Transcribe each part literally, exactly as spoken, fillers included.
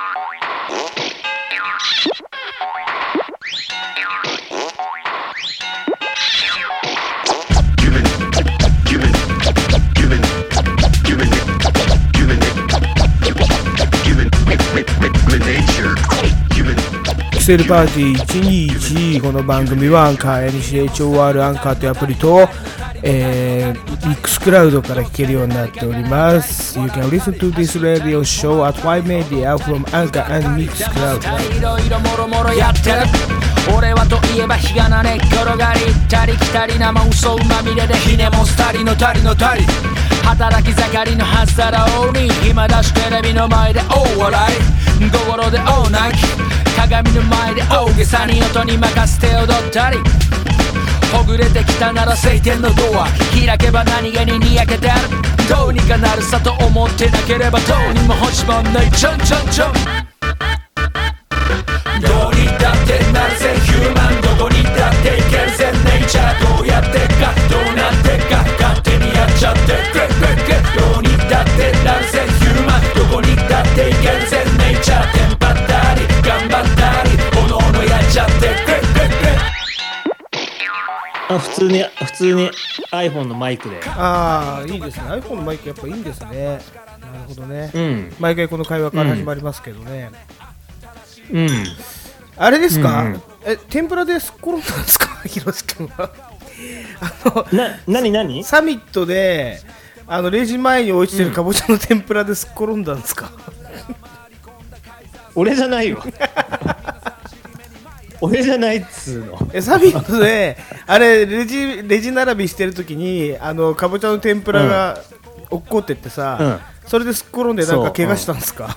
エクセルパーティーいちにーいち、この番組はアンカー エヌシーエイチオーアール アンカーというアプリと、えー、Mixcloud から聴けるようになっております。 You can listen to this radio show at Y Media from Anchor and Mixcloud。 俺はといえば日がなね転がり行ったり来たりなもん嘘まみれでひねもすたりのたりのたり働き盛りのはずだろうに今だしテレビの前で大笑い心で大泣き鏡の前で大げさに音に任せて踊ったりほぐれてきたなら晴天のドア開けば何気ににやけてあるどうにかなるさと思ってなければどうにも欲しもんないちょんちょんちょんどうにだってなるぜヒューマンどこにだっていけるぜネイチャーどうやってかどうなってか勝手にやっちゃってくるくるくるどうにだってなるぜヒューマンどこにだっていけるぜネイチャーテンパったり頑張ったりおのおのやっちゃってくるくるくる普通に普通に iPhone のマイクでああいいですね iPhone のマイクやっぱいいんですねなるほどね、うん、毎回この会話から始まりますけどねうん、うん、あれですか、うんうん、え天ぷらでスコロンなんですかひろし君はあのな何何サミットであのレジ前に置いてるかぼちゃの天ぷらですっ転んだんですか、うん、俺じゃないよ俺じゃないっつーのえサミットであれレジ、レジ並びしてる時にあのかぼちゃの天ぷらが落っこってってさ、うん、それですっ転んでなんか怪我したんですか、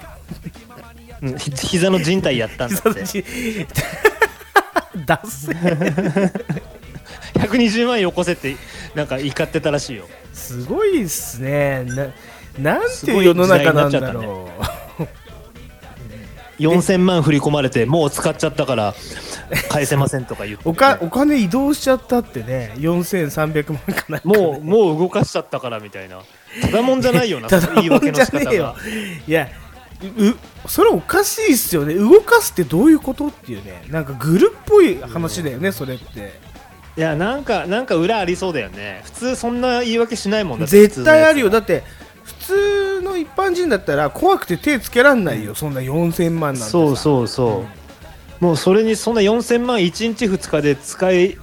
うんうん、膝の靭帯やったんだってだっせひゃくにじゅうまんよこせってなんか怒ってたらしいよすごいっすね な, なんていう世の中なんだろう、ね、よんせんまん振り込まれてもう使っちゃったから返せませんとか言って、ね、お, かお金移動しちゃったってねよんせんさんびゃくまんかなんか、ね、もうもう動かしちゃったからみたいなただもんじゃないよな言い訳の仕方がいやうそれおかしいっすよね動かすってどういうことっていうねなんかグルっぽい話だよね、うん、それっていやなんかなんか裏ありそうだよね普通そんな言い訳しないもんだって絶対あるよだって普通の一般人だったら怖くて手つけらんないよ、うん、そんなよんせんまんなんてさそうそうそう、うん、もうそれにそんなよんせんまんいちにちふつかで使い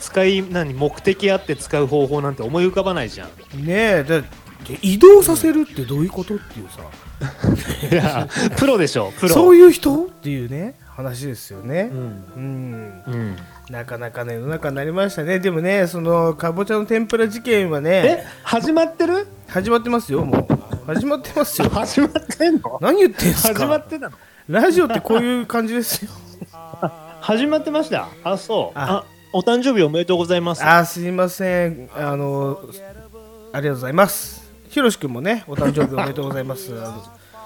使い何目的あって使う方法なんて思い浮かばないじゃんねえだって移動させるってどういうことっていうさいやプロでしょプロそういう人っていうね話ですよねうん、うんうんなかなかね世の中になりましたねでもねそのかぼちゃの天ぷら事件はねえ始まってる始まってますよもう始まってますよ始まってんの何言ってんすか始まってたのラジオってこういう感じですよ始まってましたあそうああお誕生日おめでとうございますあすいませんあのありがとうございますひろしくんもねお誕生日おめでとうございます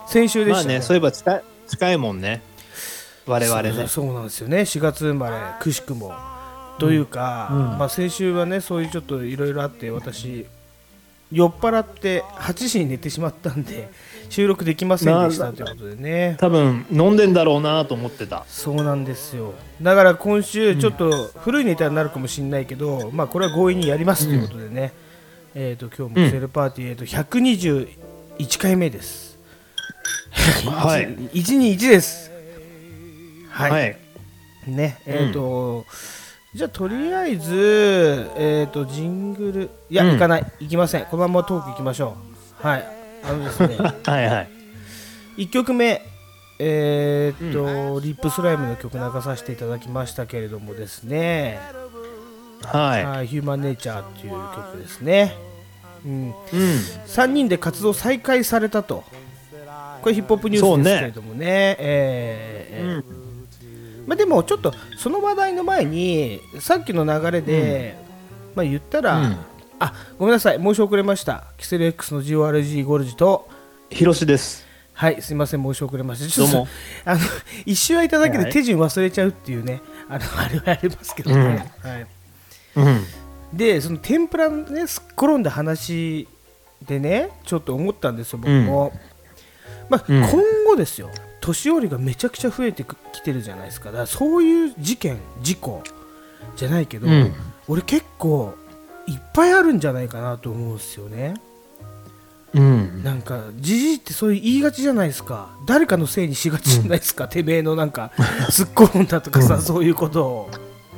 先週でしたねまあねそういえば近い、近いもんね我々ね、そうなんですよねしがつ生まれくしくもというか、うんうんまあ、先週はねそういうちょっといろいろあって私酔っ払ってはちじに寝てしまったんで収録できませんでしたということでね多分飲んでんだろうなと思ってたそうなんですよだから今週ちょっと古いネタになるかもしれないけど、うん、まあこれは強引にやりますということでね、うん、えーと今日もエクセルパーティー、えーとひゃくにじゅういっかいめです、うん、はいひゃくにじゅういちですはい、はい、ねえーと、うん、じゃあとりあえずえーとジングルいや、うん、行かない行きませんこのままトーク行きましょうはいあのですねはいはいいっきょくめえーと、うん、リップスライムの曲流させていただきましたけれどもですねはい、はい、Human Nature っていう曲ですねうん、うん、さんにんで活動再開されたとこれヒップホップニュースですけれどもね、ねえーうんまあ、でもちょっとその話題の前にさっきの流れで、うんまあ、言ったら、うん、あごめんなさい申し遅れましたキセル X の ジーオーアールジー ゴルジとひろしですはいすいません申し遅れましたどうもあの一周空いただけで手順忘れちゃうっていうね、はい、あのあれはありますけどね、うんはいうん、でその天ぷらのねすっ転んだ話でねちょっと思ったんですよ僕も、うんまあうん、今後ですよと年寄りがめちゃくちゃ増えてきてるじゃないですか。だからそういう事件事故じゃないけど、うん、俺結構いっぱいあるんじゃないかなと思うんですよね。うん、なんかじじいってそういう言いがちじゃないですか。誰かのせいにしがちじゃないですか、うん、てめえのなんか突っ込んだとかさ、うん、そういうことを、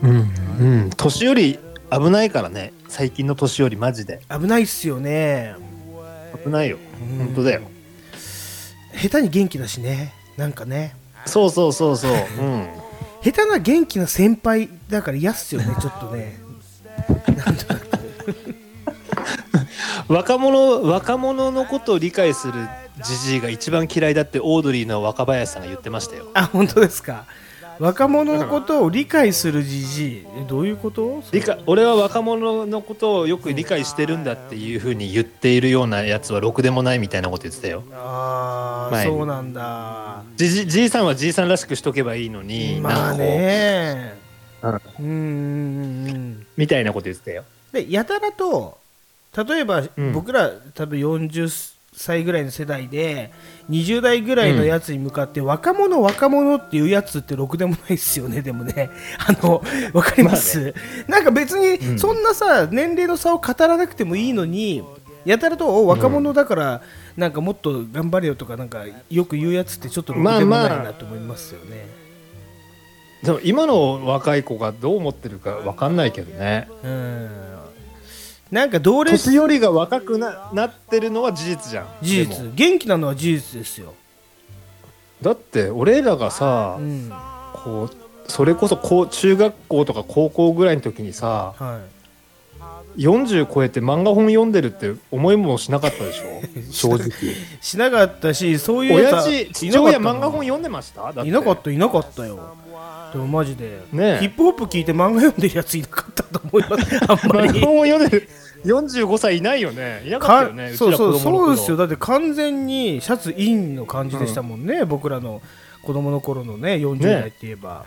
うんうん、年寄り危ないからね。最近の年寄りマジで危ないっすよね。危ないよ、うん、本当だよ。下手に元気だしね、なんかね。そうそうそうそう、うん、下手な元気な先輩だから嫌っすよね、ちょっとねなんとなく若者、若者のことを理解するジジイが一番嫌いだってオードリーの若林さんが言ってましたよ。あ、本当ですか。若者のことを理解するジジイ、どういうこと？理解、俺は若者のことをよく理解してるんだっていうふうに言っているようなやつはろくでもないみたいなこと言ってたよ。ああ、そうなんだ。ジジイさんはジイさんらしくしとけばいいのに、まあね、うん、うんうんみたいなこと言ってたよ。で、やたらと例えば、うん、僕ら多分よんじゅっさいぐらいの世代でにじゅう代ぐらいのやつに向かって、うん、若者若者っていうやつってろくでもないですよね。でもね、あのわかります、まあね、なんか別にそんなさ、うん、年齢の差を語らなくてもいいのに、やたらと若者だから、うん、なんかもっと頑張れよとかなんかよく言うやつってちょっとろくでもないなと思いますよね、まあまあ。でも今の若い子がどう思ってるかわかんないけどね。うん、なんか同齢年寄りが若く な, なってるのは事実じゃん。事実、元気なのは事実ですよ。だって俺らがさ、うん、こうそれこそこう中学校とか高校ぐらいの時にさ、はい、よんじゅう超えて漫画本読んでるって思いもしなかったでしょ正直しなかったし、そういうやつ親父、父親漫画本読んでました？だっていなかった、いなかったよ。でもマジで、ね、ヒップホップ聞いて漫画読んでるやついなかったと思いますあんまり漫画を読んでるよんじゅうごさいいないよね。いなかったよね、うちら子供の頃。そうそう、そうですよ。だって完全にシャツインの感じでしたもんね、うん、僕らの子供の頃のねよんじゅう代って言えば、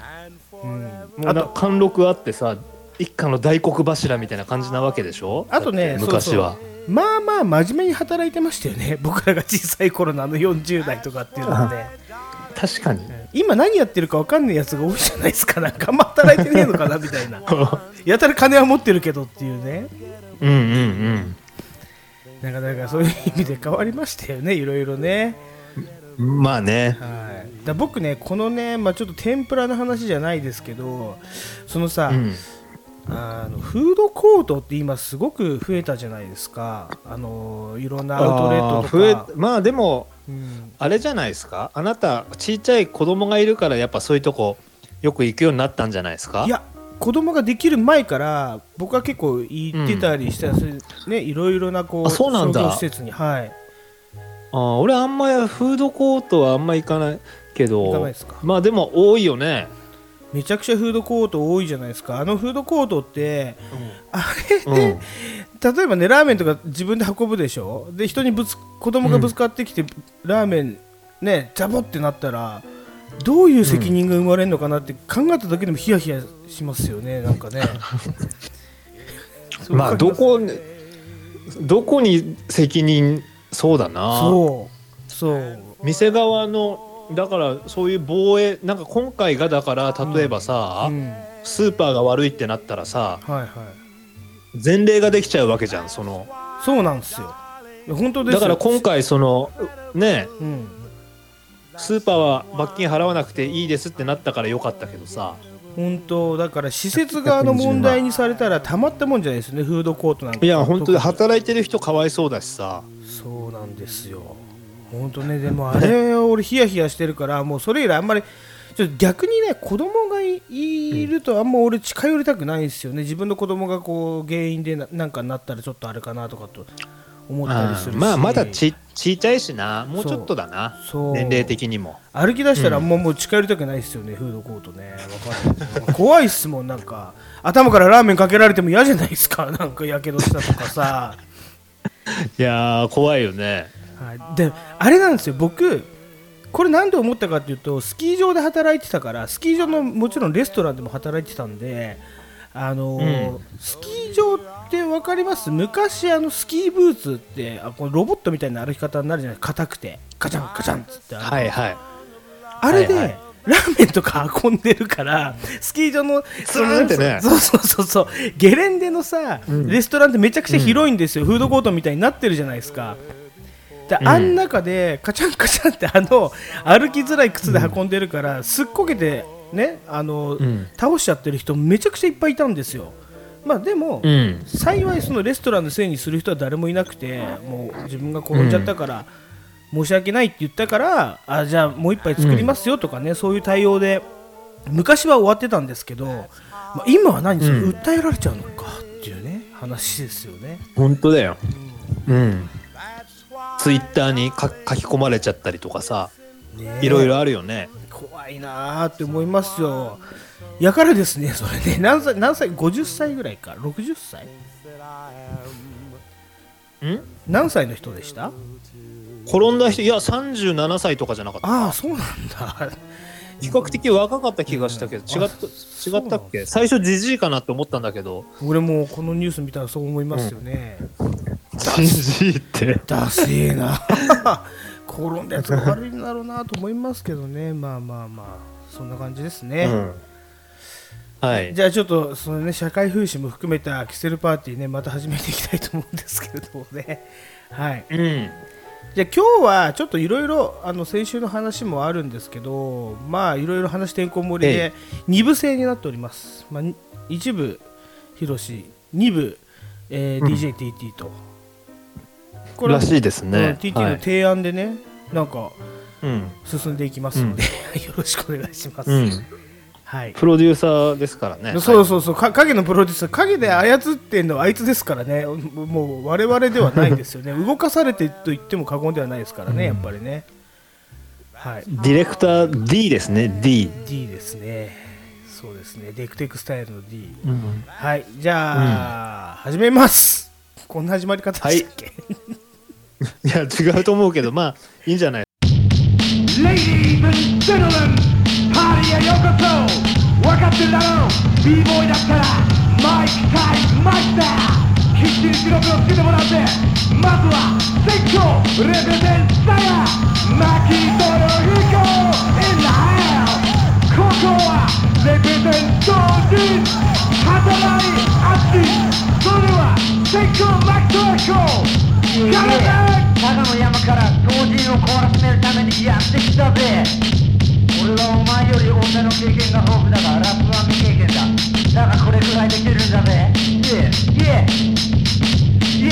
ね、うん、あと貫禄あってさ、一家の大黒柱みたいな感じなわけでしょ。あとね、昔はそうそう、まあまあ真面目に働いてましたよね、僕らが小さい頃のあのよんじゅう代とかっていうのはね。確かに今何やってるか分かんないやつが多いじゃないですか。なんかあんま働いてねえのかなみたいなやたら金は持ってるけどっていうね、うんうんうん、なかなかそういう意味で変わりましたよね、いろいろね。まあね、はい、だ僕ねこのね、まあ、ちょっと天ぷらの話じゃないですけど、そのさ、うん、あのフードコートって今すごく増えたじゃないですか、あのいろんなアウトレットとか。あ、まあでも、うん、あれじゃないですか、あなた小さい子供がいるからやっぱそういうとこよく行くようになったんじゃないですか。いや、子供ができる前から僕は結構行ってたりして、うんね、いろいろなこう商業施設に、はい、あ、俺あんまフードコートはあんま行かないけど、行かないですか。まあでも多いよね、めちゃくちゃフードコート多いじゃないですか。あのフードコートって、うん、あれで、うん、例えばねラーメンとか自分で運ぶでしょ。で人にぶつ子供がぶつかってきて、うん、ラーメンねザボってなったらどういう責任が生まれるのかなって考えただけでもヒヤヒヤしますよね、なんかねまあどこどこに責任、そうだな。そうそう店側のだからそういう防衛なんか今回がだから例えばさ、うんうん、スーパーが悪いってなったらさ、はいはい、前例ができちゃうわけじゃん。そのそうなんですよ、本当ですよ。だから今回そのね、うん、スーパーは罰金払わなくていいですってなったからよかったけどさ、本当だから施設側の問題にされたらたまったもんじゃないですねフードコートなんて。いや本当で働いてる人かわいそうだしさ。そうなんですよ本当ね。でもあれ俺ヒヤヒヤしてるからもうそれ以来あんまりちょっと逆にね子供が い, いるとあんま俺近寄りたくないんですよね。自分の子供がこう原因で な, なんかなったらちょっとあれかなとかと思ったりするし、あ、まあまだち小さいしな、もうちょっとだな年齢的にも。歩き出したらも う,、うん、もう近寄りたくないですよねフードコートね。分かる怖いっすもん、なんか頭からラーメンかけられても嫌じゃないですか、なんかやけどしたとかさいや怖いよね。はい、であれなんですよ、僕これ何で思ったかというとスキー場で働いてたから、スキー場のもちろんレストランでも働いてたんで、あのーうん、スキー場って分かります？昔あのスキーブーツってあこのロボットみたいな歩き方になるじゃない、硬くてカチャンカチャンつって あ,、はいはい、あれで、はいはい、ラーメンとか運んでるからスキー場のスーンってね、そうそうそうそう、ゲレンデのさ、うん、レストランってめちゃくちゃ広いんですよ、うん、フードコートみたいになってるじゃないですか。で、あん中でカチャンカチャンってあの歩きづらい靴で運んでるから、うん、すっこけてね、あの、うん、倒しちゃってる人めちゃくちゃいっぱいいたんですよ。まあでも、うん、幸いそのレストランのせいにする人は誰もいなくて、もう自分が転んじゃったから、うん、申し訳ないって言ったから、あ、じゃあもう一杯作りますよとかね、うん、そういう対応で昔は終わってたんですけど、まあ、今は何ですか、うん、訴えられちゃうのかっていうね、話ですよね。本当だよ、うん、うん、ツイッターに書き込まれちゃったりとかさ、ね、いろいろあるよね。怖いなって思いますよ。やからですね、それね、何歳、何歳、ごじゅっさいぐらいか、ろくじゅっさい、ん、何歳の人でした？転んだ人、いやさんじゅうななさいとかじゃなかった。ああ、そうなんだ。比較的若かった気がしたけど、違った、違ったっけ？最初ジジイかなって思ったんだけど、俺もこのニュース見たらそう思いますよね。ジジイってダセーな。転んだやつが悪いんだろうなと思いますけどね。まあまあまあ、そんな感じですね、うん、はい、じゃあちょっとその、ね、社会風刺も含めたキセルパーティーね、また始めていきたいと思うんですけれどもね。はい、うん、じゃあ今日はちょっといろいろ先週の話もあるんですけど、まあいろいろ話てんこ盛りでに部制になっております。まあ、いち部ひろし、に部、えーうん、ディージェーティーティー と、これらしいですね。 ティーティー の提案でね、はい、なんか進んでいきますので、うん、よろしくお願いします、うん、はい、プロデューサーですからね。そうそうそう、影のプロデューサー、影で操ってんのはあいつですからね。もう我々ではないですよね。動かされてと言っても過言ではないですからね、やっぱりね、はい、ディレクター D ですね。 D D ですね。そうですね、デクテクスタイルの D、うん、はい、じゃあ、うん、始めます。こんな始まり方でしたっけ？はいいや違うと思うけど、まあいいんじゃない。Ladies and gentlemen、パーティーへようこそ。わかってるだろう。Bボーイだったらマイク対マイクだ。きっちり記録をつけてもらって、まずは先行レベルでさや。巻き取る飛行 in the house。ここはレベルで当日。働い熱い。それは先行巻き取る飛行。高の山から当人を凍らせるためにやってきたぜ。俺はお前より女の経験が豊富だが、ラップは未経験だ。だがこれくらいできるんだぜ。イエイエ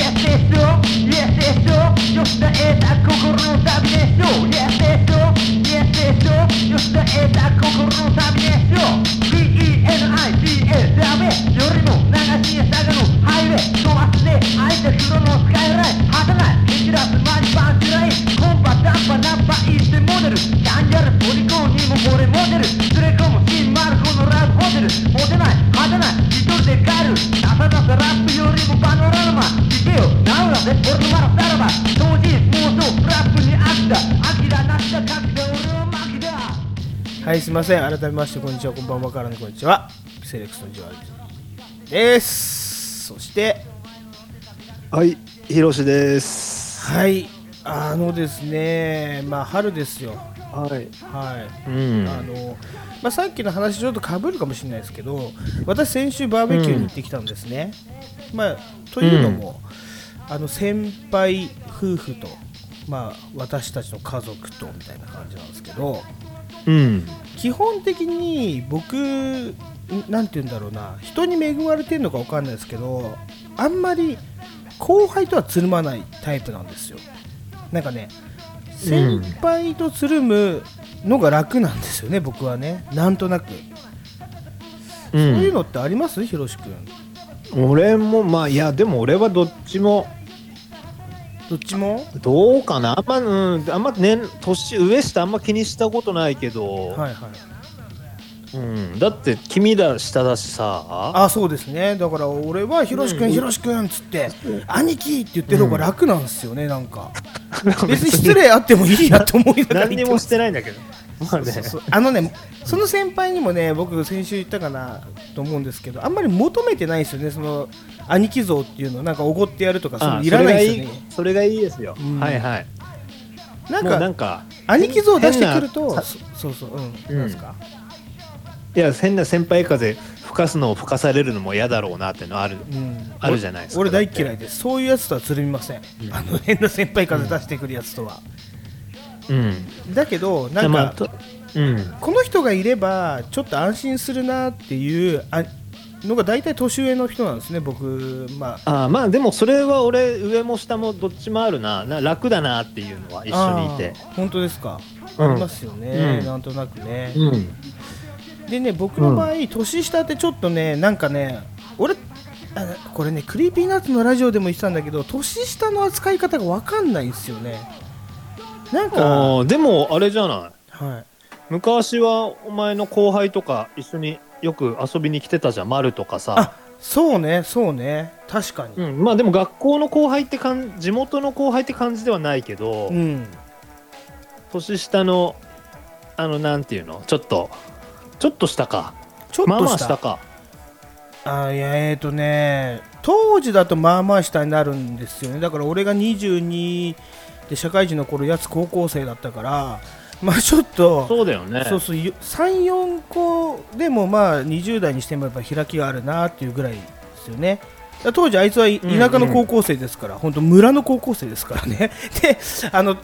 イエステーションイエステーション吉田栄太心のサビネーションイエステーションイエステーション吉田栄太心のサビネーション ビーイーエヌアイシーエー ダメよりも流しに下がるハイウェイ飛ばすぜ相手黒のスカイラインはたない蹴散らすマリパンチラインコンパダンパナンパ一世モデルキャンギャルポリコンにもこれモデル連れ込む新マルコのラブホテルモテないはたない一人で帰るダサダサラップよりもパノラマ聞けよなおらぜ俺のマラさらば当時妄想ラップに飽きた飽きだなしたかきで俺を巻きだ。はい、すいません、改めましてこんにちは、こんばんはからのこんにちは、セレクスのジョーです。そしてはい、ひろしです。はい、あのですね、まあ春ですよ。はいはい、うん、あの、まあ、さっきの話ちょっとかぶるかもしれないですけど、私先週バーベキューに行ってきたんですね、うん、まあというのも、うん、あの先輩夫婦と、まあ私たちの家族とみたいな感じなんですけど、うん、基本的に僕なんて言うんだろうな、人に恵まれてるのか分かんないですけど、あんまり後輩とはつるまないタイプなんですよ。なんかね、先輩とつるむのが楽なんですよね、うん、僕はね、なんとなく、うん、そういうのってあります？ひろしくん。俺もまあ、いやでも俺はどっちもどっちもどうかな、あんま、うん、あんま年、年上下あんま気にしたことないけど、はいはい、うん、だって君ら下だしさあ。そうですね、だから俺はひろしくん、ひろしくんっつって、うん、兄貴って言ってる方が楽なんですよね、うん、なんか別に失礼あってもいいやと思いながら何にもしてないんだけど、まあね、そうそうそう、あのね、その先輩にもね、僕先週言ったかなと思うんですけど、あんまり求めてないですよね、その兄貴像っていうの、なんかおごってやるとか、そのいらないですよね。それがいい、それがいいですよ、うん、はいはい、なんかなんか兄貴像を出してくると、そうそう、うん、なんすか、いや変な先輩風吹かすのを吹かされるのも嫌だろうなってのある、うん、あるじゃないですか。俺大嫌いです、そういうやつとはつるみません、うん、あの変な先輩風出してくるやつとは、うん、だけどなんか、まあうん、この人がいればちょっと安心するなっていうのが大体年上の人なんですね、僕。まあ、あまあでもそれは俺上も下もどっちもあるな、な楽だなっていうのは一緒にいて。本当ですか、うん、ありますよね、うん、なんとなくね、うん、でね僕の場合、うん、年下ってちょっとねなんかね俺あこれねクリーピーナッツのラジオでも言ってたんだけど年下の扱い方が分かんないんですよね。なんかあでもあれじゃない、はい、昔はお前の後輩とか一緒によく遊びに来てたじゃん、丸とかさ。あそうねそうね確かに、うん、まあでも学校の後輩ってかん地元の後輩って感じではないけど、うん、年下のあのなんていうのちょっとちょっと下かちょっと下まあまあ下かあいやえーとね当時だとまあまあ下になるんですよね。だから俺がにじゅうにで社会人の頃やつ高校生だったからまあちょっとそうだよね。そうそうさん、よんこでもまあにじゅう代にしてもやっぱ開きがあるなっていうぐらいですよね。当時あいつは田舎の高校生ですから、うんうん、本当村の高校生ですからね。で、あの、ね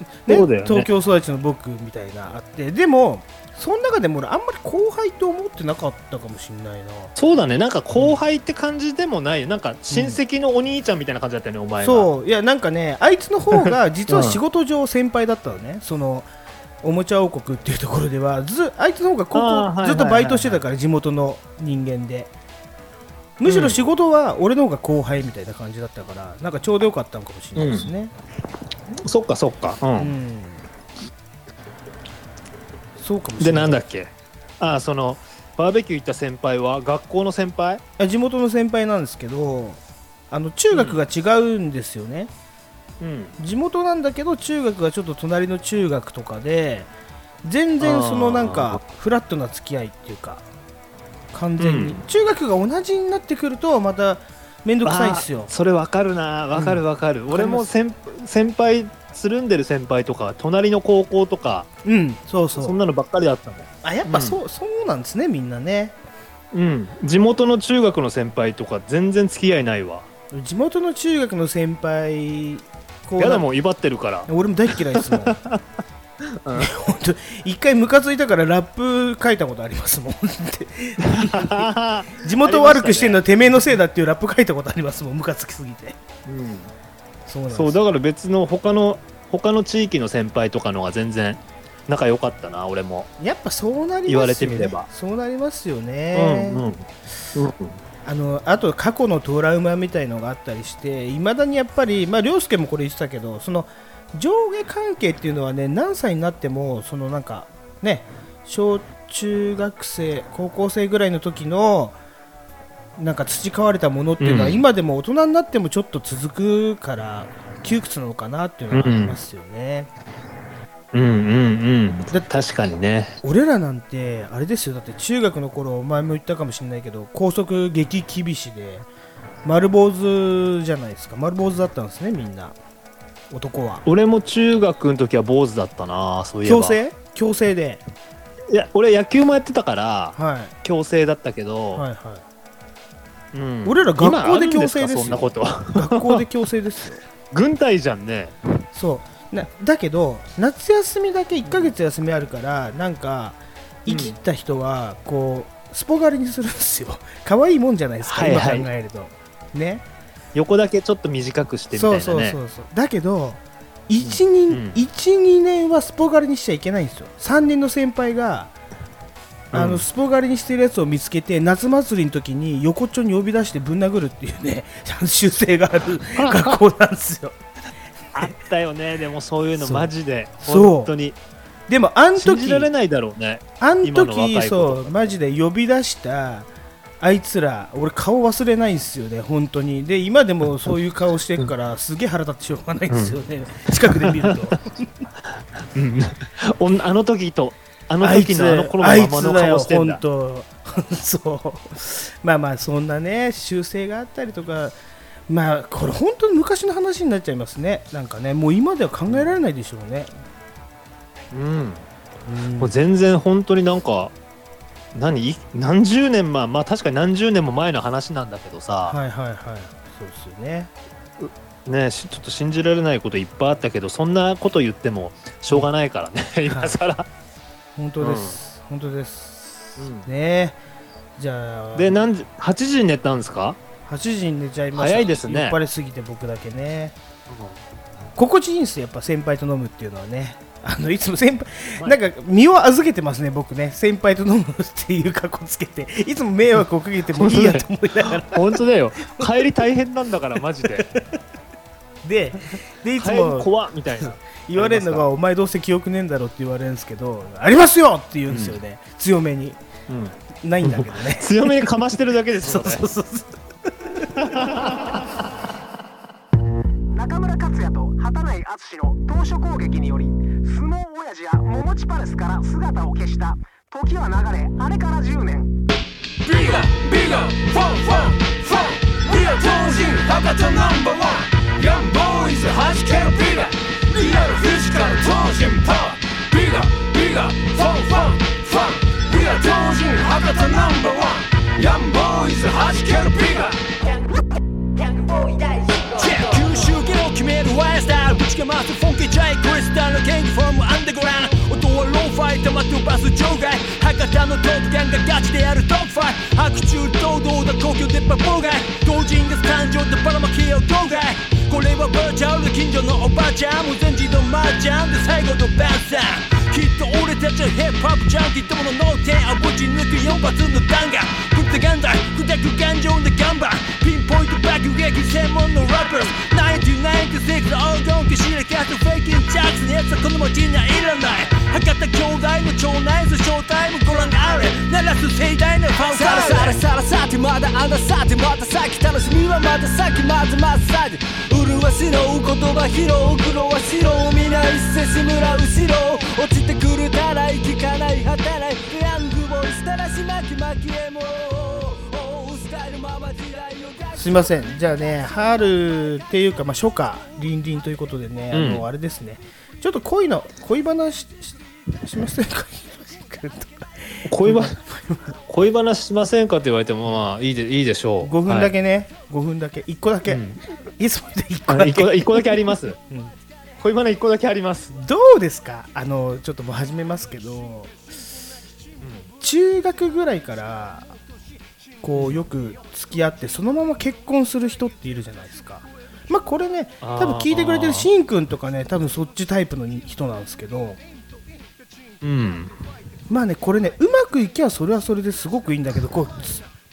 ね、東京育ちの僕みたいなあってでもその中でも俺あんまり後輩と思ってなかったかもしんないな。そうだねなんか後輩って感じでもない、うん、なんか親戚のお兄ちゃんみたいな感じだったよね、うん、お前は。そういやなんかねあいつの方が実は仕事上先輩だったのね、うん、そのおもちゃ王国っていうところではずあいつの方がここずっとバイトしてたから地元の人間でむしろ仕事は俺の方が後輩みたいな感じだったから、うん、なんかちょうどよかったのかもしれないですね、うん、そっかそっか、うんうん、そうかもしれない。でなんだっけああそのバーベキュー行った先輩は学校の先輩地元の先輩なんですけどあの中学が違うんですよね、うんうん、地元なんだけど中学がちょっと隣の中学とかで全然そのなんかフラットな付き合いっていうか完全に、うん、中学が同じになってくるとまためんどくさいんですよ。それわかるなわかるわかる、うん、俺も 先, 先輩つるんでる先輩とか隣の高校とか、うん、そうそうそんなのばっかりだったもん。あやっぱ そ,、うん、そうなんですねみんなね、うん、地元の中学の先輩とか全然付き合いないわ。地元の中学の先輩やだもん威張ってるから俺も大嫌いですもん一回ムカついたからラップ書いたことありますもん地元を悪くしてるのはてめえのせいだっていうラップ書いたことありますもんムカつきすぎて、うん、そうなんですよ。そうだから別の他の他の地域の先輩とかのが全然仲良かったな俺も。やっぱそうなりますよね言われてみればそうなりますよね、うんうんうんあのあと過去のトラウマみたいのがあったりしていまだにやっぱりまあ凌介もこれ言ってたけどその上下関係っていうのはね何歳になってもそのなんかね小中学生高校生ぐらいの時のなんか培われたものっていうのは今でも大人になってもちょっと続くから窮屈なのかなっていうのがありますよね、うん、うんうんうん確かにね。俺らなんてあれですよだって中学の頃お前も言ったかもしれないけど校則激厳しで丸坊主じゃないですか。丸坊主だったんですねみんな男は。俺も中学の時は坊主だったな。そういえば強制強制でいや俺野球もやってたから、はい、強制だったけど、はいはいうん、俺ら学校で強制ですよ。今あるんですかそんなことは学校で強制ですよ軍隊じゃんね。そうなだけど夏休みだけいっかげつ休みあるからなんか生きった人はこうスポ狩りにするんですよ。可愛いもんじゃないですか、はいはい、今考えるとね。横だけちょっと短くしてみたいなね。そうそうそうそうだけど いち,に、うん、いち、にねんはスポ狩りにしちゃいけないんですよ。さんねんの先輩があのスポ狩りにしてるやつを見つけて夏祭りの時に横っちょに呼び出してぶん殴るっていうね習性がある学校なんですよあったよねでもそういうのマジで本当にでもあん時信じられないだろうね。あん時そうマジで呼び出したあいつら俺顔忘れないんですよね本当に。で今でもそういう顔してるからすげえ腹立ってしょうがないんですよね、うん、近くで見ると、うん、あの時とあの時のあの頃のままの顔してんだあいつだよ本当そうまあまあそんなね修正があったりとかまあこれ本当に昔の話になっちゃいますね。なんかねもう今では考えられないでしょうね、うんうん、もう全然本当になんか何何十年前、まあ確かに何十年も前の話なんだけどさ、はいはいはい、そうですよね。ね、ちょっと信じられないこといっぱいあったけど、そんなこと言ってもしょうがないからね、うん、今更、はい、本当です、うん、本当です、うん、ね。じゃあで何時はちじに寝たんですか？はちじに寝ちゃいました。早いですね。酔っ払いすぎて僕だけね、うん、心地いいんですよ、やっぱ先輩と飲むっていうのはね。あのいつも先輩なんか身を預けてますね、僕ね。先輩と飲むっていう格好つけていつも迷惑をかけてもいいやと思いながら本当だよ帰り大変なんだからマジでで, でいつも怖っみたいな言われるのが、お前どうせ記憶ねえんだろって言われるんですけど、ありますよって言うんですよね、うん、強めに、うん、ないんだけどね強めにかましてるだけですよねそうそうそう中村克也と畑内淳の投書攻撃により、相撲親父や桃地パレスから姿を消した時は流れ、あれからじゅうねん。ビガビガフォンフォンフォン、リア超人博多ナンバーワン、ヤンボーイズ弾けるビガ、リアルフィジカル超人パワー、ビガビガフォンフォンフォン、リア超人博多ナンバーワン、ヤンボーイズ弾けるビガ、ヤンボーイ大事決めるワイスタイルぶちかますフォンケジャイクリスタルの元気フォームアンダーグラウンド、音はローファイ、玉飛ばす場外、博多のトップガンがガチでやるドッグファイ、白昼堂々だ故郷でバボーガイ、同人が誕生でばらまきを号外、これはバーチャルで近所のおばあちゃん、無全自動マージャンで最後のバンサー、きっと俺たちはヒップホップジャンキーともの脳天あぶち抜くよん発の弾がぶったガンダイ砕く感情でガンバピンポイント爆撃専門のラッパーズきゅうじゅうろく黄金騎士でキャットフェイキンジャックのやつはこの街にはいらない、博多兄弟の超ナイスショータイムご覧あれ、鳴らす盛大なファンファーレ、さらさらさらさてまだあなさてまた先、楽しみはまた先、まずまず先、麗しの言葉披露、黒は白皆一世志村後ろ、落ちてくるたらい聞かない働いてヤングボーイスタラシマキマキエモスタイルママ時代をガッすいません。じゃあね、春っていうか、まあ、初夏凛々ということでね、うん、あのあれですね、ちょっと恋の恋話 し, しませんか恋話恋話しませんかって言われてもまあいい で, いいでしょう。ごふんだけね、はい、ごふんだけいっこだけ、うん、いつもいっこだけいっこだけあります、うん、恋話いっこだけあります。どうですか、あのちょっともう始めますけど、うん、中学ぐらいからこうよく付き合ってそのまま結婚する人っているじゃないですか。まあこれね、多分聞いてくれてるしんくんとかね、多分そっちタイプの人なんですけど、うん、まあねこれねうまくいけばそれはそれですごくいいんだけど、こう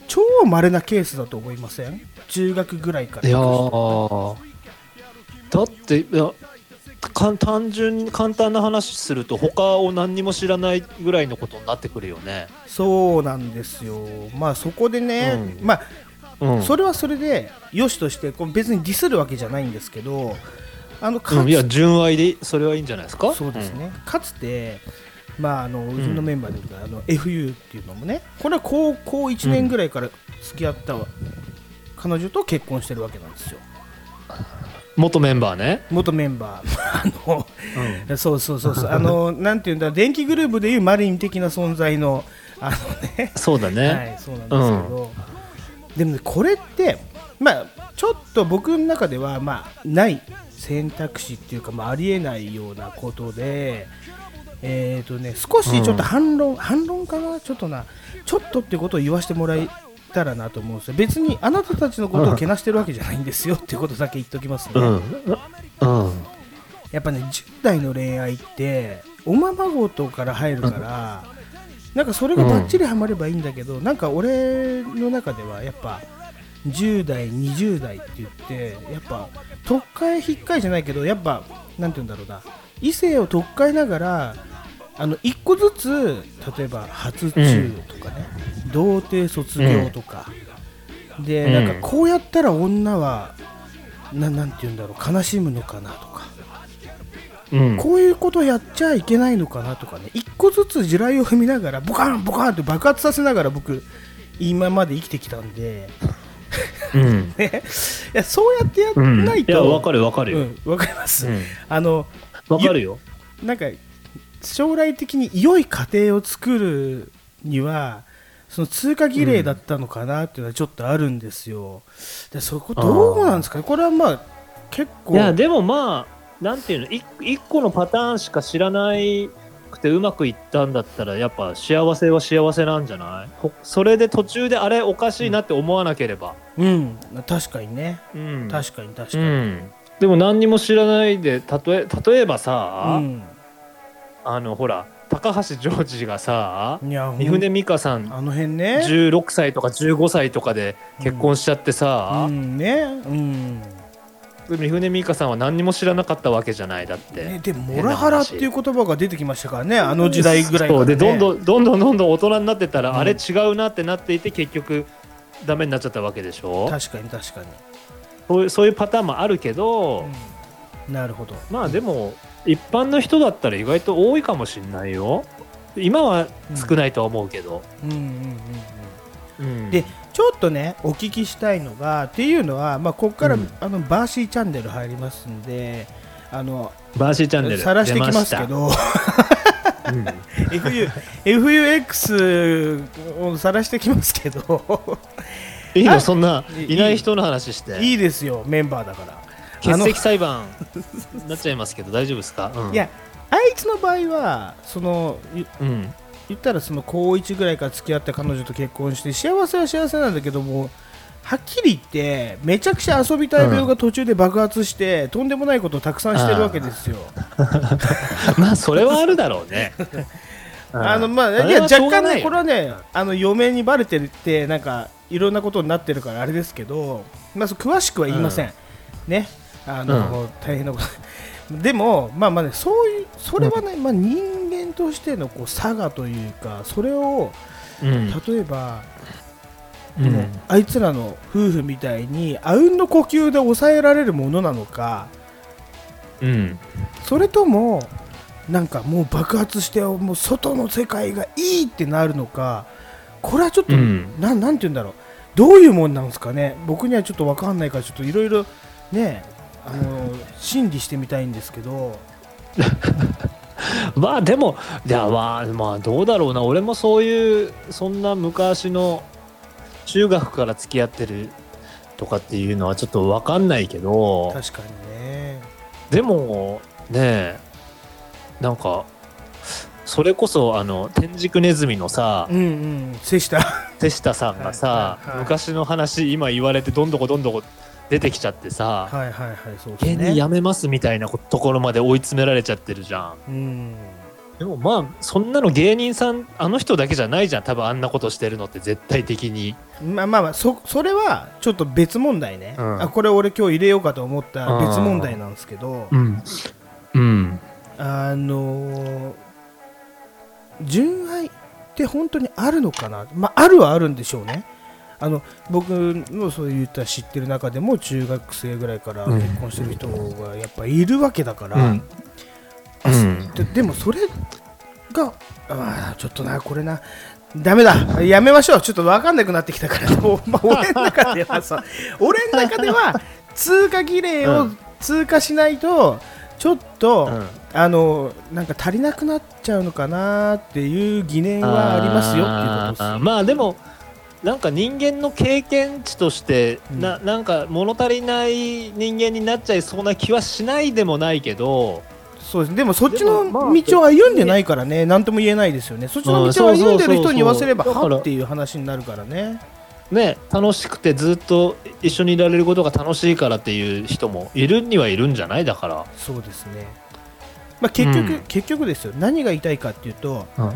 超稀なケースだと思いません？中学ぐらいから。いやだっていや単純に簡単な話すると他を何にも知らないぐらいのことになってくるよね。そうなんですよ。まあそこでね、うん、まあ、うん、それはそれで良しとして、こう別にディスるわけじゃないんですけど、あのかつ、うん、いや純愛でそれはいいんじゃないですか。そうですね、うん、かつてまああのうちのメンバーでいうと、あの エフユー っていうのもね、これは高校いちねんぐらいから付き合った、うん、彼女と結婚してるわけなんですよ。元メンバーね、元メンバーあのそうそうそうそう、あのなんていうんだ、電気グループでいうマリン的な存在のあのね、そうだね、はい、そうなんですけど、うん、でも、ね、これってまあちょっと僕の中ではまあない選択肢っていうか、まあ、ありえないようなことで、えーとね、少しちょっと反論、うん、反論かな、ちょっとなちょっとっていうことを言わせてもらいたらなと思うんですよ。別にあなたたちのことをけなしてるわけじゃないんですよっていうことだけ言っときますね、うんうん、やっぱねじゅう代の恋愛っておままごとから入るから、うん、なんかそれがバッチリハマればいいんだけど、うん、なんか俺の中ではやっぱじゅう代にじゅう代って言ってやっぱとっかえひっかえじゃないけど、やっぱなんて言うんだろうな、異性をとっかえながらあのいっこずつ、例えば初中とかね、うん、童貞卒業とか、うん、で、うん、なんかこうやったら女は な, なんて言うんだろう、悲しむのかなとか、うん、こういうことやっちゃいけないのかなとかね、いっこずつ地雷を踏みながらボカンボカンって爆発させながら僕今まで生きてきたんで、うんね、いやそうやってやらないと、うん、いや分かる分かるよ、うん、分かります、うん、あの分かるよ、なんか将来的に良い家庭を作るにはその通過儀礼だったのかなっていうのはちょっとあるんですよ。でそこどうなんですかね。これはまあ結構、いやでもまあなんていうの、いっこのパターンしか知らないくてうまくいったんだったらやっぱ幸せは幸せなんじゃない。それで途中であれおかしいなって思わなければ、うん、うん、確かにね、うん、確かに確かに、うん、でも何にも知らないでたとえ、例えばさ、うん、あのほら高橋ジョージがさ、三船美佳さんあの辺、ね、じゅうろくさいとかじゅうごさいとかで結婚しちゃってさ、うんうんねうん、三船美佳さんは何にも知らなかったわけじゃないだって、ね、でモラハラっていう言葉が出てきましたからね、あの時代ぐらいから、ね、そうでどんどんどんどんどんどん大人になってたら、うん、あれ違うなってなっていて結局ダメになっちゃったわけでしょ。確かに確かにそういう、そういうパターンもあるけど、うん、なるほど。まあでも、うん一般の人だったら意外と多いかもしれないよ。今は少ないとは思うけど、うんうんうんうんうん、でちょっとねお聞きしたいのがっていうのは、まあ、ここから、うん、あのバーシーチャンネル入りますんであのバーシーチャンネル晒してきますけどうん、エフユーエックス を晒してきますけどいいのそんないない人の話していいですよ。メンバーだから欠席裁判になっちゃいますけど大丈夫ですか、うん、いやあいつの場合はその、うん、言ったらその高いちぐらいから付き合った彼女と結婚して幸せは幸せなんだけどもはっきり言ってめちゃくちゃ遊びたい病が途中で爆発して、うん、とんでもないことをたくさんしてるわけですよ。あまあそれはあるだろうねあの、まあ、いや若干ねこれはねあの嫁にバレてるってなんかいろんなことになってるからあれですけど、まあ、詳しくは言いません、うん、ねあのうん、大変なことでも、まあまあね、そういうそれは、ねうんまあ、人間としてのこう差がというかそれを、うん、例えば、うん、あいつらの夫婦みたいにあうんの呼吸で抑えられるものなのか、うん、それともなんかもう爆発してもう外の世界がいいってなるのか、これはちょっと、うん、な, なんて言うんだろう、どういうもんなんですかね。僕にはちょっと分かんないからちょっといろいろねあの審理してみたいんですけどまあでもいや、まあ、まあどうだろうな。俺もそういうそんな昔の中学から付き合ってるとかっていうのはちょっと分かんないけど、確かにね。でもねなんかそれこそあの天竺ネズミのさ、うんうん、瀬下瀬下さんがさ、はいはいはい、昔の話今言われてどんどこどんどこ出てきちゃってさ、はいはいはいそうですね、芸人辞めますみたいなところまで追い詰められちゃってるじゃん。うんでもまあそんなの芸人さんあの人だけじゃないじゃん多分あんなことしてるのって絶対的に。まあまあ、まあ、そ, それはちょっと別問題ね、うん、あこれ俺今日入れようかと思った別問題なんですけど、うん、うん、あのー、純愛って本当にあるのかな。まああるはあるんでしょうね。あの僕のそういった知ってる中でも中学生ぐらいから結婚してる人がやっぱいるわけだから、うんうん、で, でもそれがあちょっとなこれなダメだやめましょうちょっと分かんなくなってきたから、まあ、俺の中ではさ俺の中では通過儀礼を通過しないとちょっと、うん、あのなんか足りなくなっちゃうのかなっていう疑念はありますよっていうことです。まあでもなんか人間の経験値として、うん、な, なんか物足りない人間になっちゃいそうな気はしないでもないけど、そう で, すでもそっちの道を歩んでないからね、なんとも言えないですよね。そっちの道を歩んでる人に言わせればはっていう話になるからね。ね、楽しくてずっと一緒にいられることが楽しいからっていう人もいるにはいるんじゃない。だからそうですね、まあ 結, 局うん、結局ですよ。何が言いたいかっていうと、うん、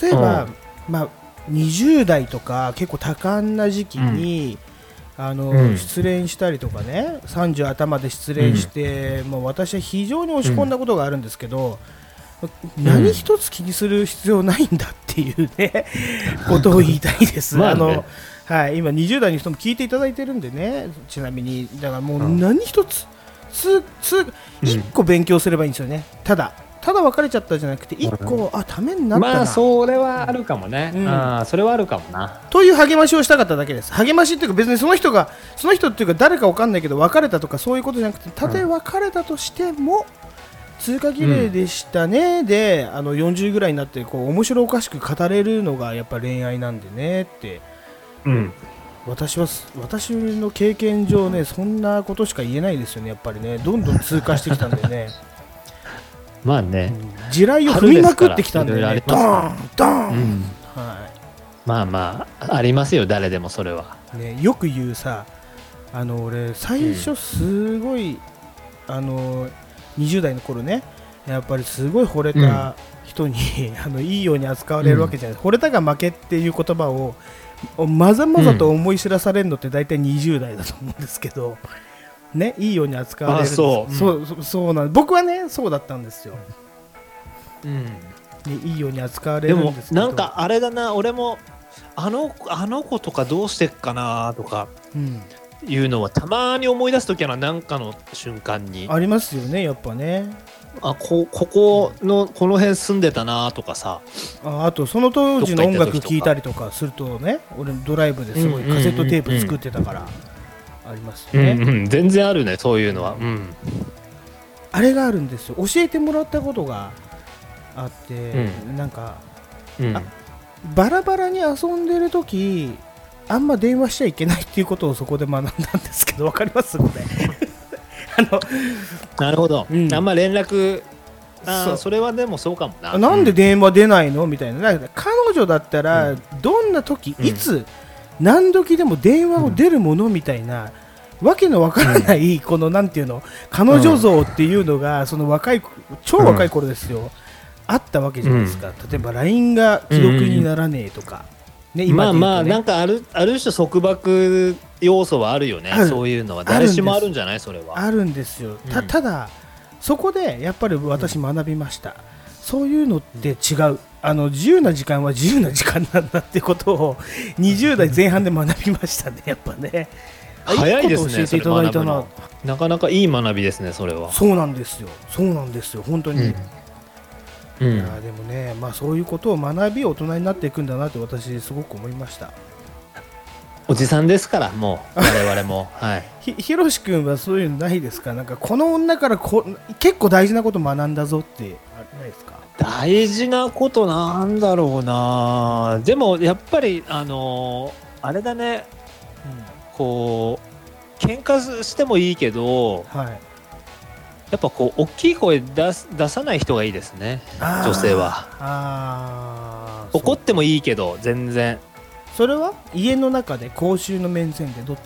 例えば、うんまあにじゅう代とか結構多感な時期に、うんあのうん、失恋したりとかね、さんじゅう頭で失恋して、うん、もう私は非常に落ち込んだことがあるんですけど、うん、何一つ気にする必要ないんだっていうね、うん、ことを言いたいですあの、はい、今にじゅう代の人も聞いていただいてるんでね。ちなみにだからもう何一つ、うん、つついっこ勉強すればいいんですよね。ただただ別れちゃったじゃなくていっこ、うん、あためになったな、まあそれはあるかもね、うん、あそれはあるかもなという励ましをしたかっただけです。励ましっていうか別にその人がその人っていうか誰か分かんないけど別れたとかそういうことじゃなくて、たとえ別れたとしても、うん、通過儀礼でしたね、うん、であのよんじゅうぐらいになってこう面白おかしく語れるのがやっぱ恋愛なんでねって、うん、私は私の経験上ねそんなことしか言えないですよね。やっぱりねどんどん通過してきたんでねまあね、うん、地雷を踏みまくってきたんでねドーンドーン、うんはい、まあまあありますよ誰でもそれは、ね、よく言うさあの俺最初すごい、うん、あのにじゅう代の頃ねやっぱりすごい惚れた人に、うん、あのいいように扱われるわけじゃない、うん、惚れたが負けっていう言葉をまざまざと思い知らされるのって大体にじゅう代だと思うんですけど、ね、いいように扱われるそう、うん、そう、そうなん僕はねそうだったんですよ、うんね、いいように扱われるんですけどでもなんかあれだな俺もあの、あの子とかどうしてっかなとか、うんいうのはたまに思い出すときはなんかの瞬間にありますよねやっぱねあ こ, ここのこの辺住んでたなとかさ あ, あとその当時の音楽聴いたりとかするとね俺ドライブですごいカセットテープ作ってたからありますよね、うんうん、全然あるねそういうのは、うん、あれがあるんですよ教えてもらったことがあって、うん、なんか、うん、バラバラに遊んでるときあんま電話しちゃいけないっていうことをそこで学んだんですけどわかりますこれあのなるほど、うん、あんま連絡あ そ, それはでもそうかもななんで電話出ないのみたいな彼女だったら、うん、どんな時、うん、いつ何時でも電話を出るものみたいな、うん、わけのわからない、うん、このなんていうの彼女像っていうのがその若い超若い頃ですよ、うん、あったわけじゃないですか、うん、例えば ライン が既読にならねえとか、うんうんね、今ねまあまあなんかある、ある種束縛要素はあるよねそういうのは誰しもあるんじゃないそれはあるんですよ、うん、た, ただそこでやっぱり私学びました、うん、そういうのって違うあの自由な時間は自由な時間なんだってことをにじゅう代前半で学びましたねやっぱね早いですねいい教えていただいたななかなかいい学びですねそれはそうなんですよそうなんですよ本当に、うんうん、いやでもね、まあ、そういうことを学び大人になっていくんだなって私すごく思いましたおじさんですからもう我々も、はい、ひ, ひろしくんはそういうのないですかなんかこの女からこ結構大事なこと学んだぞってないですか大事なことなんだろうなでもやっぱりあのー、あれだね、うん、こう喧嘩してもいいけど、はいやっぱこう大きい声 出, す出さない人がいいですね女性はあ怒ってもいいけど全然それは家の中で公衆の面前でどっ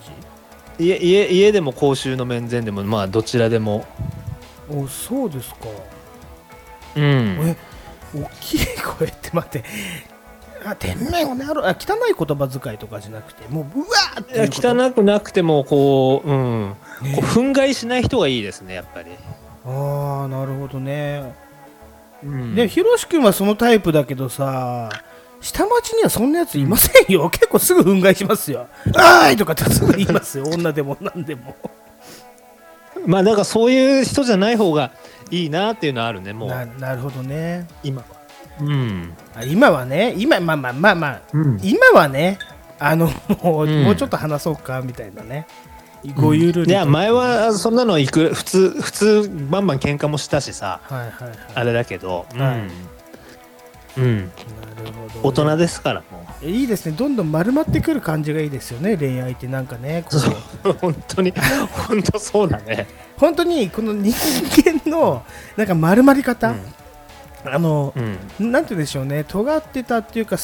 ち 家, 家, 家でも公衆の面前でもまあどちらでもおそうですかうんえ大きい声って待ってあてめえおねやろあ汚い言葉遣いとかじゃなくてもううわーっていう汚くなくてもこううんこう憤慨しない人がいいですねやっぱりああなるほどね、うん、でひろし君はそのタイプだけどさ下町にはそんなやついませんよ結構すぐ憤慨しますよあーいとかってすぐ言いますよ女でもなんでもまあなんかそういう人じゃない方がいいなっていうのはあるねもう な, なるほどね今は、うん、今はね今まあまあまあまあ、うん、今はねあのもう、うん、もうちょっと話そうかみたいなねごゆるり、うん、いや前はそんなのいく普通普通バンバン喧嘩もしたしさ、はいはいはい、あれだけど、はいうんうん、なるほどね、大人ですからもういいですねどんどん丸まってくる感じがいいですよね恋愛ってなんかねこう本当に本当そうだね本当にこの人間のなんか丸まり方、うん、あの、うん、なんて言うんでしょうね尖ってたっていうか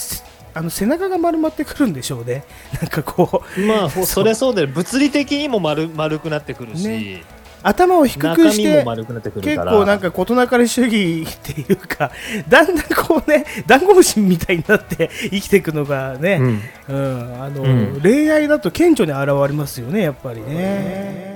あの背中が丸まってくるんでしょうねなんかこうまあそれそうで物理的にも 丸, 丸くなってくるし、ね、頭を低くしても丸くなってくるから結構なんか事なかれ主義っていうかだんだんこうねダンゴムシみたいになって生きていくのがね、うんうんあのうん、恋愛だと顕著に現れますよねやっぱりね、うん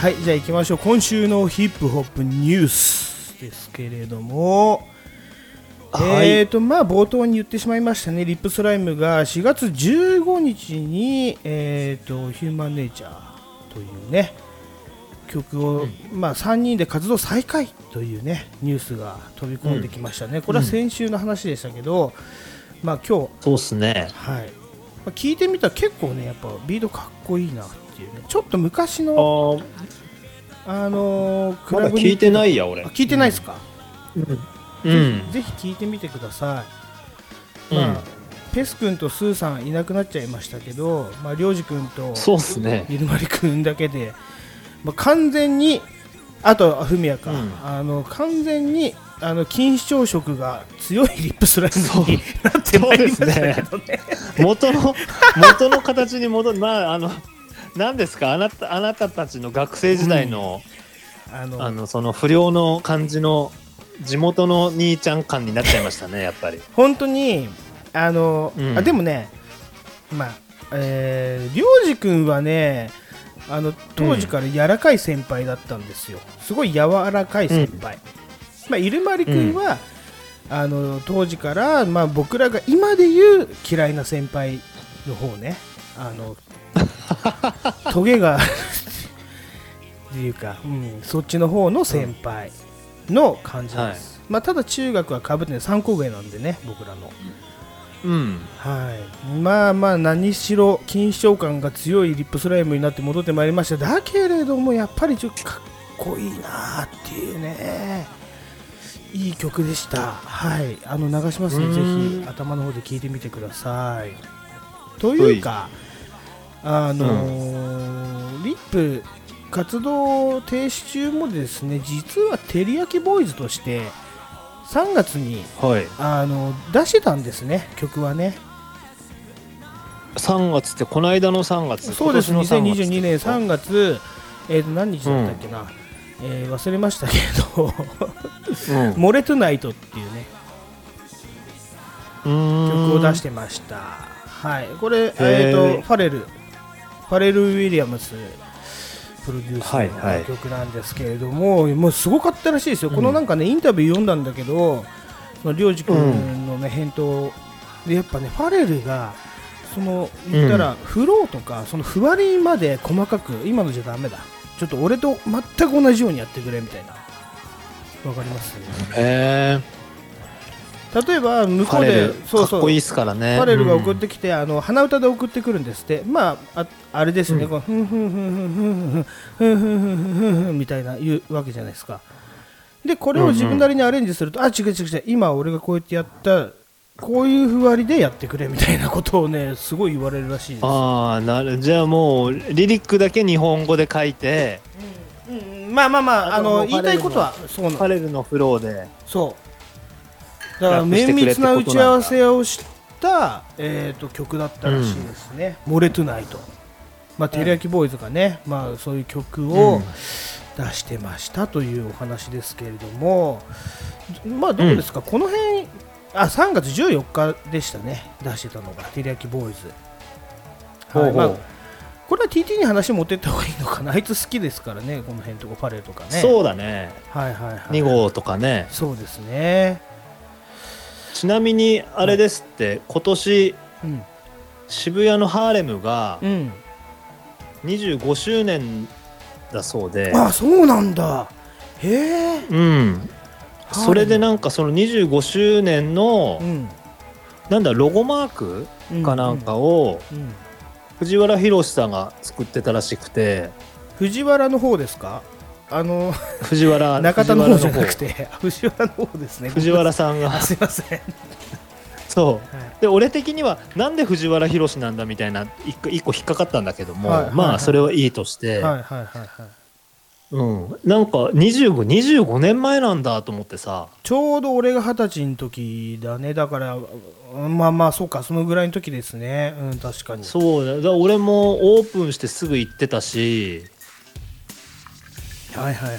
はい、じゃあ行きましょう。今週のヒップホップニュースですけれども、はい、えーとまあ、冒頭に言ってしまいましたね。リップスライムがしがつじゅうごにちに、えーと、Human Nature というね曲を、うんまあ、さんにんで活動再開というねニュースが飛び込んできましたね、うん、これは先週の話でしたけど、うん、まあ今日そうっすね、はい、まあ、聞いてみたら結構ねやっぱビートかっこいいなっていうね、ちょっと昔のあ、あのー、クラブにまだ聞いてないや俺。あ、聞いてないですか、うんうんうん、ぜひ聴いてみてください、まあうん、ペス君とスーさんいなくなっちゃいましたけど、まあ、りょうじ君とゆるまり君だけで、まあ、完全にあとふみやか、うん、あの完全にあの錦糸町色が強いリップスライムになってまいりましたけど ね, ね 元, の元の形に戻る、まあ、あの何ですかあなた、あなたたちの学生時代 の,、うん、あの、あのその不良の感じの地元の兄ちゃん感になっちゃいましたねやっぱり本当にあの、うん、あでもねまあ、えー、りょうじくんはねあの当時から柔らかい先輩だったんですよ、すごい柔らかい先輩、うんまあ、イルマリくんは、うん、あの当時から、まあ、僕らが今で言う嫌いな先輩の方ね、あのトゲがっていうか、うん、そっちの方の先輩、うんの感じです、はいまあ、ただ中学はかぶってさんこうえなんでね僕らの、うんはい、まあまあ何しろ錦糸町感が強いリップスライムになって戻ってまいりました。だけれどもやっぱりちょっとかっこいいなっていうねいい曲でした、はい、あの流しますね、ぜひ頭の方で聴いてみてください。というかあのーうん、リップ活動停止中もですね実はてりやきボーイズとしてさんがつに、はい、あの出してたんですね曲はね。さんがつってこの間のさんがつ、そうですねにせんにじゅうにねんさんがつ、えー、と何日だったっけな、うんえー、忘れましたけど「モレトゥナイト」っていうねうーん曲を出してました。はいこれ、えー、とファレルファレル・ウィリアムスプロデュースの曲なんですけれども、はいはい、もうすごかったらしいですよ、うん、このなんかねインタビュー読んだんだけどりょうじくんの、ね、返答でやっぱねファレルがその言ったらフローとかそのふわりまで細かく今のじゃダメだちょっと俺と全く同じようにやってくれみたいな、わかります、ねえー、例えば向こうでそうそうかっこいいですからねファレルが送ってきて、うん、あの鼻歌で送ってくるんですって。まあ、ああれですね、うん、こうふんふんふんふんふんふんふんふんふんふんふんみたいな言うわけじゃないですか。でこれを自分なりにアレンジすると、うんうん、あ違う違う違う今俺がこうやってやったこういうふわりでやってくれみたいなことをねすごい言われるらしいです。ああなるじゃあもうリリックだけ日本語で書いて、うんうん、まあまあまああの言いたいことはそうなんです。パレルのフローでそうだから綿密な打ち合わせをした、えー、と曲だったらしいですね、うん、モレトゥナイト。まあ、テレヤキボーイズがね、まあ、そういう曲を出してましたというお話ですけれども、うん、まあどうですか、うん、この辺あさんがつじゅうよっかでしたね出してたのがテレヤキボーイズ、はいまあ、これは ティーティー に話持ってった方がいいのかな、あいつ好きですからねこの辺とかパレーとかねそうだね、はいはいはい、にごうとかねそうですね。ちなみにあれですって、うん、今年、うん、渋谷のハーレムが、うんにじゅうごしゅうねんだそうで。あ、そうなんだ。へえ。うん。それでなんかそのにじゅうごしゅうねんの、うん、なんだロゴマークかなんかを、うんうん、藤原宏さんが作ってたらしくて。藤原の方ですか？あの藤原中田の方じゃなくて藤原の方ですね。藤原さんが。すいません。そうはい、で俺的にはなんで藤原宏なんだみたいな一 個, 一個引っかかったんだけども、はいはいはい、まあそれはいいとして、はいはいはいはい、うんなんかにじゅうごねんまえなんだと思ってさ。ちょうど俺がはたちの時だね。だからまあまあそうかそのぐらいの時ですね、うん、確かにそうだ。だから俺もオープンしてすぐ行ってたし、はいはいはいはい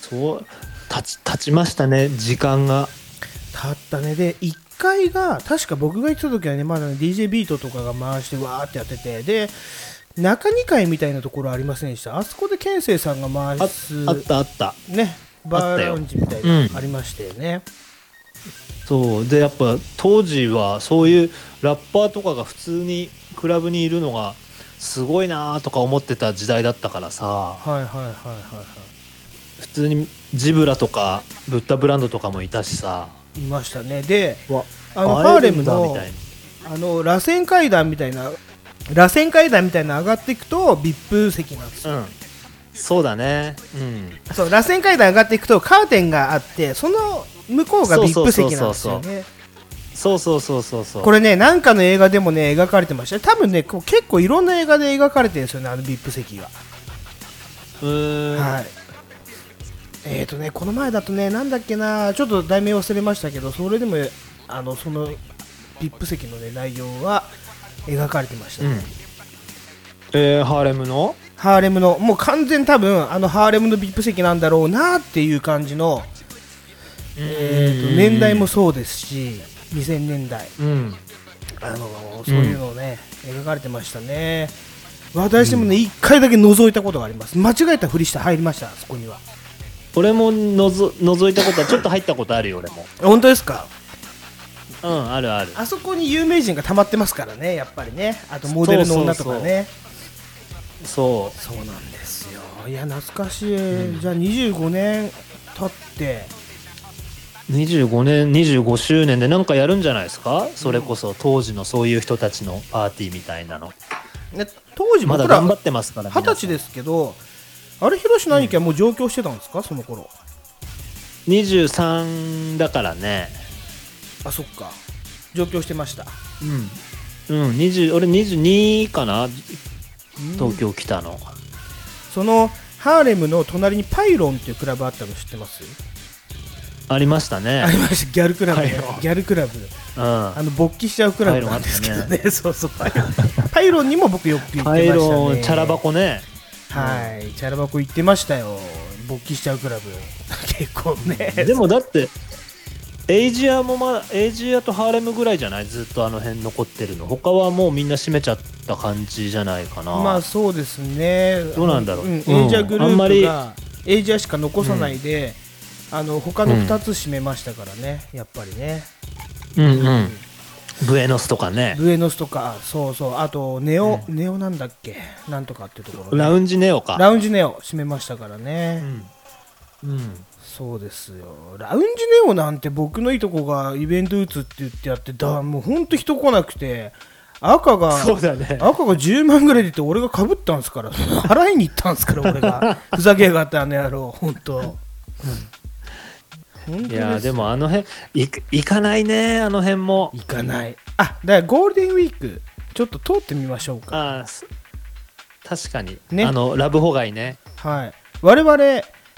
そう立 ち, 立ちましたね時間が経ったね。でいっかいが確か僕が行った時はねまだ、ね、ディージェー ビートとかが回してわーってやっててで中にかいみたいなところありませんでした？あそこで健生さんが回す あ, あったあったね、バーラウンジみたいなのありましたよね。そうでやっぱ当時はそういうラッパーとかが普通にクラブにいるのがすごいなとか思ってた時代だったからさ、はいはいはいはい、はい、普通にジブラとかブッダブランドとかもいたしさ、いましたね。であのハーレムのあの螺旋階段みたいな螺旋階段みたいな上がっていくと ブイアイピー 席なんですよ、うん、そうだね、うん、そう螺旋階段上がっていくとカーテンがあってその向こうが ブイアイピー 席なんですよね。そうそうそうそうそう。これねなんかの映画でもね描かれてました。多分ねこう結構いろんな映画で描かれてるんですよね、あの ブイアイピー 席が。うーん、はい、えーとねこの前だとねなんだっけなちょっと題名忘れましたけど、それでもあのその ブイアイピー 席のね内容は描かれてましたね、うん、えー、ハーレムのハーレムのもう完全多分あのハーレムの ブイアイピー 席なんだろうなっていう感じの、えーと年代もそうですしにせんねんだい、うん、あのそういうのをね、うん、描かれてましたね。私もね、うん、いっかいだけ覗いたことがあります。間違えたふりして入りました。そこには俺ものぞ覗いたことはちょっと入ったことあるよ俺も本当ですか？うん、あるある。あそこに有名人が溜まってますからねやっぱりね。あとモデルの女とかね。そうそうそう、そうなんですよ。いや懐かしい、うん、じゃあにじゅうごねん経ってにじゅうごねんにじゅうごしゅうねんでなんかやるんじゃないですか、うん、それこそ当時のそういう人たちのパーティーみたいなの、ね、当時僕らまだ頑張ってますからはたちですけど、あれ広志の兄貴はもう上京してたんですか、うん、その頃にじゅうさんだからね。あ、そっか、上京してました。うん、うん、にじゅう俺にじゅうにかな、うん、東京来たの。そのハーレムの隣にパイロンっていうクラブあったの知ってます？ありましたね。ありました。ギャルクラブ、ね、ギャルクラブ、うん、あの勃起しちゃうクラブなんですけど ね, ねそうそうパイロンパイロンにも僕よく行ってましたね。パイロンチャラ箱ね、はい、うん、チャラ箱行ってましたよ。勃起しちゃうクラブ結構ね、うん、でもだってエイジアもまだエイジアとハーレムぐらいじゃない？ずっとあの辺残ってるの。他はもうみんな閉めちゃった感じじゃないかな。まあそうですね。どうなんだろう、うん、エイジアグループがエイジアしか残さないで、うんあの他のふたつ閉めましたからね、うん、やっぱりね、うんうん、うん、ブエノスとかね、ブエノスとか、そうそう、あとネオ、うん、ネオなんだっけなんとかっていうところ、ね、ラウンジネオか、ラウンジネオ閉めましたからね、うん、うん、そうですよ。ラウンジネオなんて僕のいとこがイベント打つって言ってやってだ、もうほんと人来なくて赤が、そうだね、赤がじゅうまんぐらい出て俺がかぶったんですから払いに行ったんですから俺がふざけやがってあの野郎ほんと、うんいやでもあの辺行かないね。あの辺も行かない。あ、だからゴールデンウィークちょっと通ってみましょうか。あ、確かに、ね、あのラブホ街ね、はい、我々、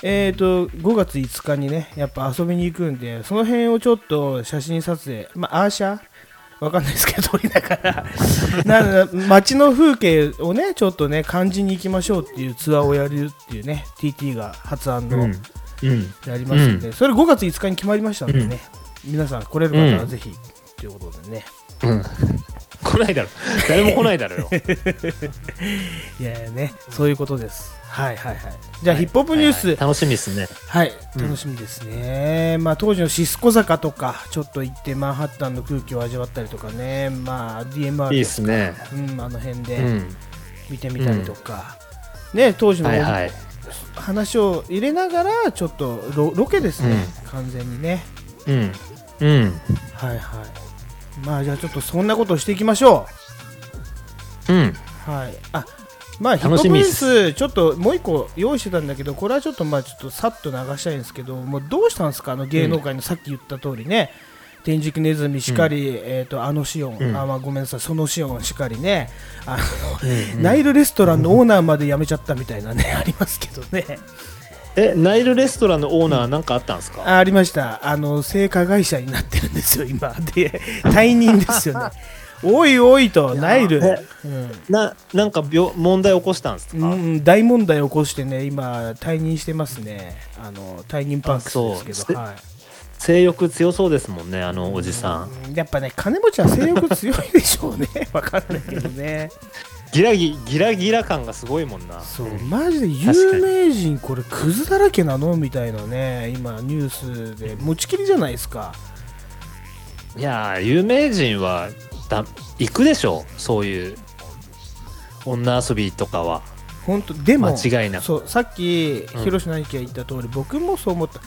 えーと、ごがついつかにねやっぱ遊びに行くんで、その辺をちょっと写真撮影、まあ、アーシャわかんないですけど撮りながらな街の風景をねちょっとね感じに行きましょうっていうツアーをやるっていうね ティーティー が発案の、うんうん、やりますので、うん、それごがついつかに決まりましたのでね、うん、皆さん来れる方はぜひ、うん、ということでね、うん、来ないだろ誰も来ないだろよいやいやね、そういうことです。はいはいはい。じゃあ、はい、ヒップホップニュース、はいはい、楽しみですね。はい、うん、楽しみですね。まあ当時のシスコ坂とかちょっと行ってマンハッタンの空気を味わったりとかね、まあ ディーエムアール とかいいですね、うん、あの辺で見てみたりとか、うん、ね当時の、はいはい話を入れながらちょっと ロ, ロケですね、うん、完全にね、うんうんはいはい。まあじゃあちょっとそんなことをしていきましょう。うんはい。あまあヒップホップニュースちょっともう一個用意してたんだけど、これはちょっとまあちょっとさっと流したいんですけど、もうどうしたんですかあの芸能界のさっき言った通りね、うん、天竺ネズミしかり、うん、えーとあのシオン、うん、あまあごめんなさいそのシオンしかりねあの、うんうん、ナイルレストランのオーナーまで辞めちゃったみたいなねありますけどね。えナイルレストランのオーナーなんかあったんですか？うん、あ, ありました。あの性加害者になってるんですよ今で退任ですよねおいおいといナイル、うん、な, なんか問題起こしたんですか？うん、大問題起こしてね今退任してますね。あの退任パンクスですけど、はい、性欲強そうですもんねあのおじさん。うんやっぱね金持ちは性欲強いでしょうねわかんないけどねギラギギラギラ感がすごいもんな。そう、マジで有名人これクズだらけなのみたいなね、今ニュースで持ちきりじゃないですか。いやー、有名人はだ行くでしょ、そういう女遊びとかは。ほんと、でも間違いなく、そう、さっきヒロシナイキが言った通り、うん、僕もそう思った。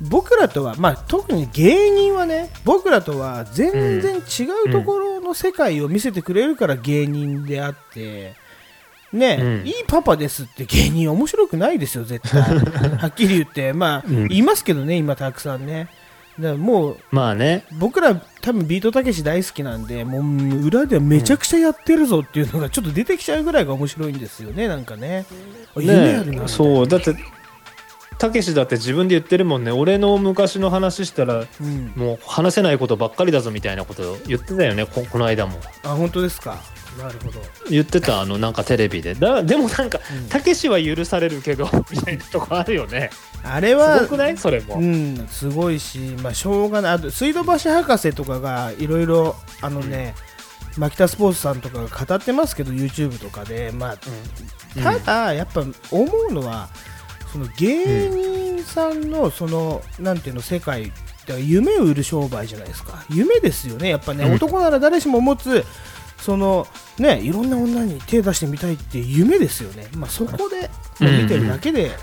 僕らとは、まあ、特に芸人はね、僕らとは全然違うところの世界を見せてくれるから芸人であって、ね、うん、いいパパですって芸人面白くないですよ絶対はっきり言って、まあ、うん、いますけどね、今たくさんね。だからもう、まあね、僕ら多分ビートたけし大好きなんで、もう裏ではめちゃくちゃやってるぞっていうのがちょっと出てきちゃうぐらいが面白いんですよね、なんかね。ね、そうだって、たけしだって自分で言ってるもんね、俺の昔の話したら、うん、もう話せないことばっかりだぞみたいなこと言ってたよね、 こ, この間も。あ、本当ですか。なるほど。言ってた、あのなんかテレビでだ。でもなんかたけしは許されるけどみたいなとこあるよね。あれはすごくない？それも、うん、すごいし、まあ、しょうがない。あと水道橋博士とかがいろいろあのね、うん、マキタスポーツさんとかが語ってますけど YouTube とかで、まあ、うん、ただやっぱ思うのは、その芸人さんのその、うん、なんていうの、世界って夢を売る商売じゃないですか。夢ですよね、やっぱね、うん、男なら誰しも持つそのね、いろんな女に手出してみたいって夢ですよね。まあ、そこで見てるだけで、うんうん、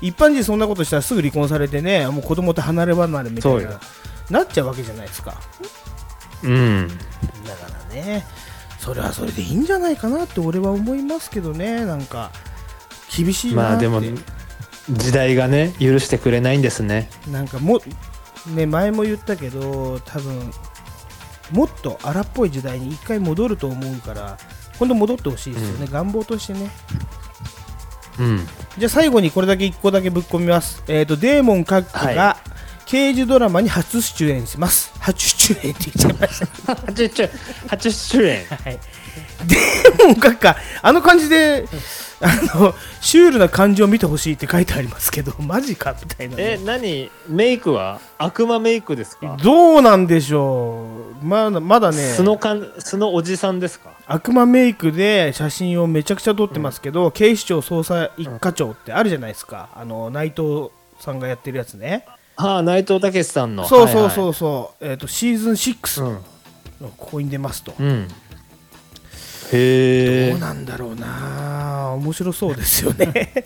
一般人そんなことしたらすぐ離婚されてね、もう子供と離れ離れみたいななっちゃうわけじゃないですか。うん、だからね、それはそれでいいんじゃないかなって俺は思いますけどね、なんか。厳しいなって。まあでも時代がね、許してくれないんですね。なんかもね、前も言ったけど、多分もっと荒っぽい時代に一回戻ると思うから、今度戻ってほしいですよね、うん、願望としてね、うん、じゃあ最後にこれだけいっこだけぶっ込みます。えーとデーモン閣下が刑事ドラマに初出演します。初出演って言っちゃいました初出演、初出演、はい、デーモン閣下、あの感じで、うん、あのシュールな感じを見てほしいって書いてありますけど、マジかみたいな、ね、え、何メイクは悪魔メイクですか？どうなんでしょう、まだまだね、素のかん、素のおじさんですか？悪魔メイクで写真をめちゃくちゃ撮ってますけど、うん、警視庁捜査一課長ってあるじゃないですか、あの内藤さんがやってるやつね。はあ、内藤武さんの、そうそうそうそう、はいはい、えーと、シーズンろくのここに出ますと、うんうん、へー、どうなんだろうな、面白そうですよね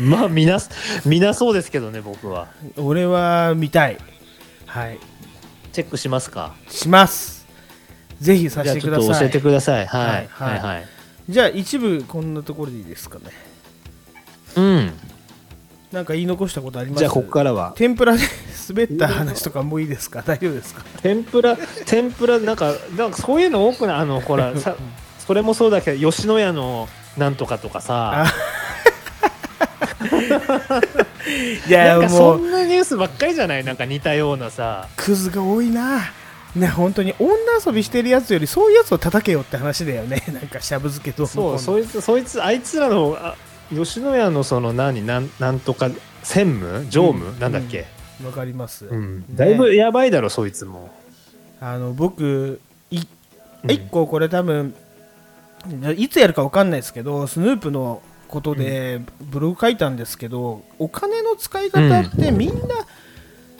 まあ見な、見なそうですけどね、僕は。俺は見たい、はい、チェックしますか？します、ぜひさせてください。じゃあちょっと教えてください、はいはいはいはい、じゃあ一部こんなところでいいですかね。うん、なんか言い残したことあります？じゃあここからは天ぷらで滑った話とかもいいですか？大丈夫ですか？天ぷら、天ぷらなんか、なんかそういうの多くない？あのほらさ、それもそうだけど吉野家のなんとかとかさいや、なんかそんなニュースばっかりじゃない？なんか似たようなさ、クズが多いなね、本当に。女遊びしてるやつよりそういうやつを叩けよって話だよねなんかしゃぶ漬けと、そうそいつ、そいつ、あいつらの吉野家のその何、なん、なんとか専務常務、うん、なんだっけ、うん、わかります、うんね、だいぶやばいだろそいつも。あの僕い、うん、いっここれ多分いつやるかわかんないですけど、スヌープのことでブログ書いたんですけど、うん、お金の使い方ってみんな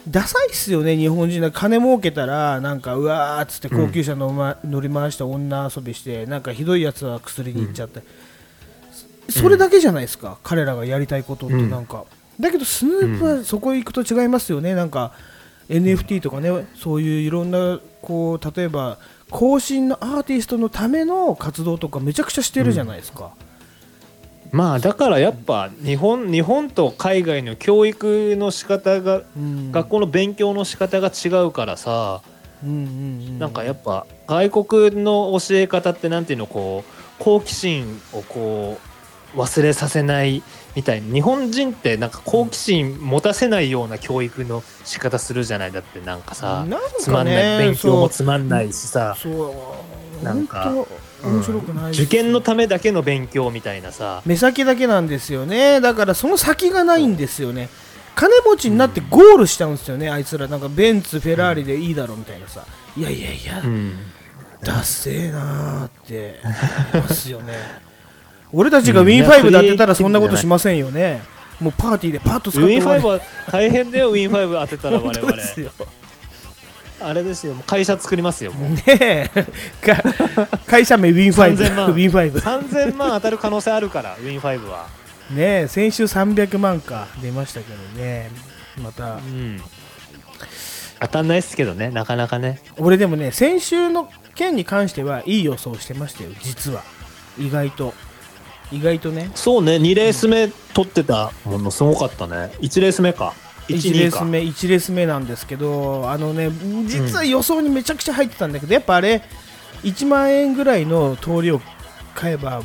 ダサいっすよね、うん、日本人は。金儲けたらなんかうわーっつって高級車の、ま、乗り回して女遊びして、なんかひどいやつは薬に行っちゃって、うん、それだけじゃないですか、うん、彼らがやりたいことって。なんか、うん、だけどスヌープはそこ行くと違いますよね、うん、なんか エヌエフティー とかね、そういういろんなこう、例えば更新のアーティストのための活動とかめちゃくちゃしてるじゃないですか、うん、まあだからやっぱ日本、日本と海外の教育の仕方が、うん、学校の勉強の仕方が違うからさ、うんうんうん、なんかやっぱ外国の教え方ってなんていうの、こう好奇心をこう忘れさせないみたいに、日本人ってなんか好奇心持たせないような教育の仕方するじゃない。だってなんかさ、なんか、ね、つまんない、勉強もつまんないしさ、そうなんか面白くない、うん、受験のためだけの勉強みたいなさ、目先だけなんですよね。だからその先がないんですよね。金持ちになってゴールしちゃうんですよね、うん、あいつら。なんかベンツフェラーリでいいだろうみたいなさ、いやいやいや、うん、ダセーなーって思いますよね。俺たちが ウィンファイブ だってたらそんなことしませんよね。もうパーティーでパッと使って ウィンファイブ は大変だよ。ウィンファイブ 当てたら我々ですよ。あれですよ、会社作りますよもうねえ会社名 ウィンファイブ さんぜんまん当たる可能性あるから。 ウィンファイブ はねえ先週さんびゃくまんか出ましたけどね。また、うん、当たんないっすけどね、なかなかね。俺でもね、先週の件に関してはいい予想してましたよ実は。意外と意外とね。そうね、にレース目取ってたものすごかったね。いちレース目かいちレース目いちレース目なんですけど、あのね実は予想にめちゃくちゃ入ってたんだけど、うん、やっぱあれいちまんえんぐらいの通りを買えば、あ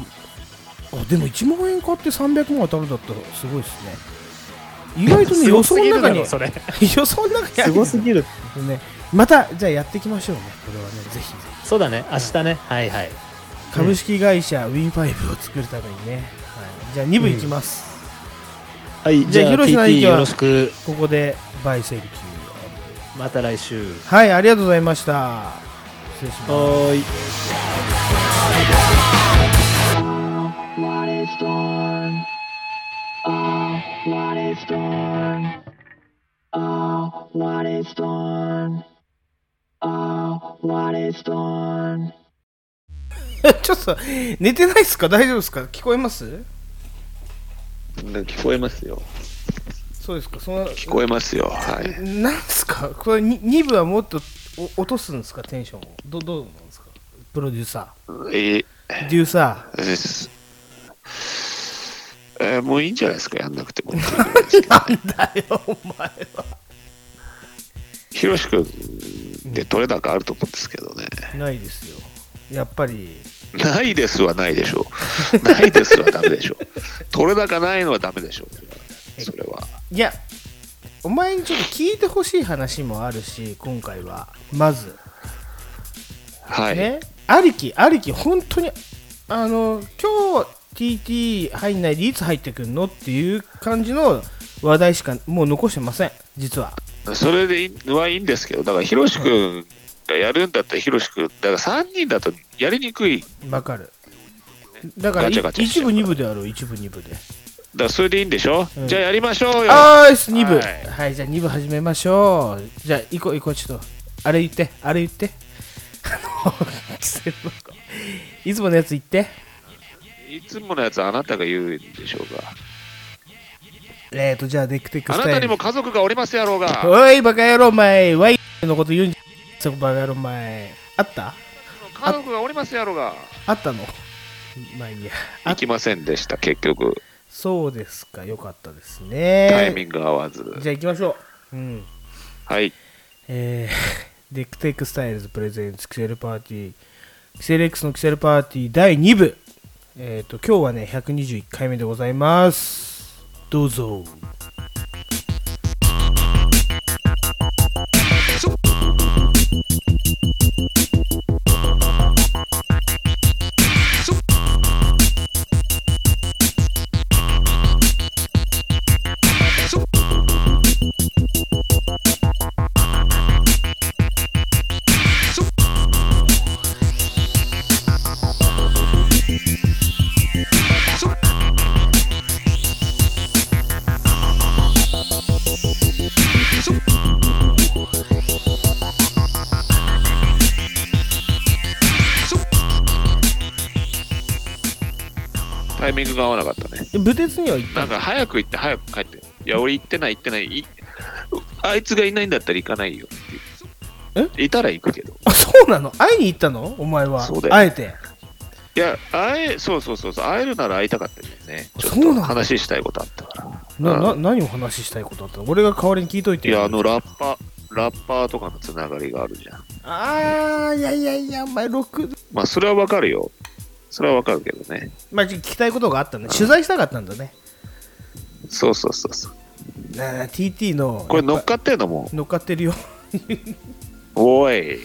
でもいちまんえん買ってさんびゃくまん当たるだったらすごいですね。意外とね予想の中にそれ予想の中にすごすぎるね。またじゃあやっていきましょうね、これはね。ぜひそうだね、明日ね、はいはい、株式会社 ウィンファイブ を作るためにね、はい、じゃあに部いきます、うん、はい、じゃあひろしさんにはここでバイセリキュー、また来週。はい、ありがとうございました。失礼します。はーいちょっと寝てないっすか、大丈夫っすか、聞こえます？聞こえますよ。そうですか。その聞こえますよ。はい。なんすかこれに部はもっと落とすんですか、テンションを。どどうなんですかプロデューサー。えー、デューサーです。えー、もういいんじゃないですか、やんなくても。なんだよお前は。ひろし君で取れ高あると思うんですけどね。ないですよ。やっぱり。ないですはないでしょう。ないですはダメでしょう。取れ高ないのはダメでしょう。それは。いや、お前にちょっと聞いてほしい話もあるし、今回はまず、はい。ね、ありきありき本当にあの今日 ティーティー 入んないでいつ入ってくんのっていう感じの話題しかもう残してません実は。それではいいんですけど、だからひろしくんがやるんだったらひろしくんだからさんにんだと。やりにくい。わかる。だから一部二部であろう、一部二部で。だからそれでいいんでしょ。うん、じゃあやりましょうよ。ああ、二部。はい、はい、じゃあ二部始めましょう。じゃあ行こう行こう、ちょっとあれ言ってあれ言って。いつものやつ言って。いつものやつあなたが言うんでしょうか。えーとじゃあデクテクスタイル。あなたにも家族がおりますやろうが。おいバカ野郎お前、ワイのこと言うんじゃん。バカ野郎お前、あった？家族がおりますやろが。あったの。まあいいや。行きませんでした結局。そうですか、よかったですね。タイミング合わず。じゃあ行きましょう。うん。はい。えー、デックテックスタイルズプレゼンツキセルパーティー、キセル X のキセルパーティーだいに部。えっと今日はねひゃくにじゅういっかいめでございます。どうぞ。タイミングが合わなかったね。部鉄には行ったなんか早く行って早く帰って、いや俺行ってない行ってないいあいつがいないんだったら行かないよって。えいたら行くけど。あそうなの、会いに行ったのお前は。そうだよ、会えて。いや会えそうそうそうそう会えるなら会いたかったんだよね。ちょっと話したいことあったから な, な何を話したいことあったの。俺が代わりに聞いといて。いやあのラッパラッパーとかのつながりがあるじゃん。あーいやいやいやお前ろくまあそれはわかるよ、それはわかるけどね。まあ聞きたいことがあったんで、取材したかったんだね。そうそうそうそう。ティーティー のこれ乗っかってんのもう。乗っかってるよ。おい、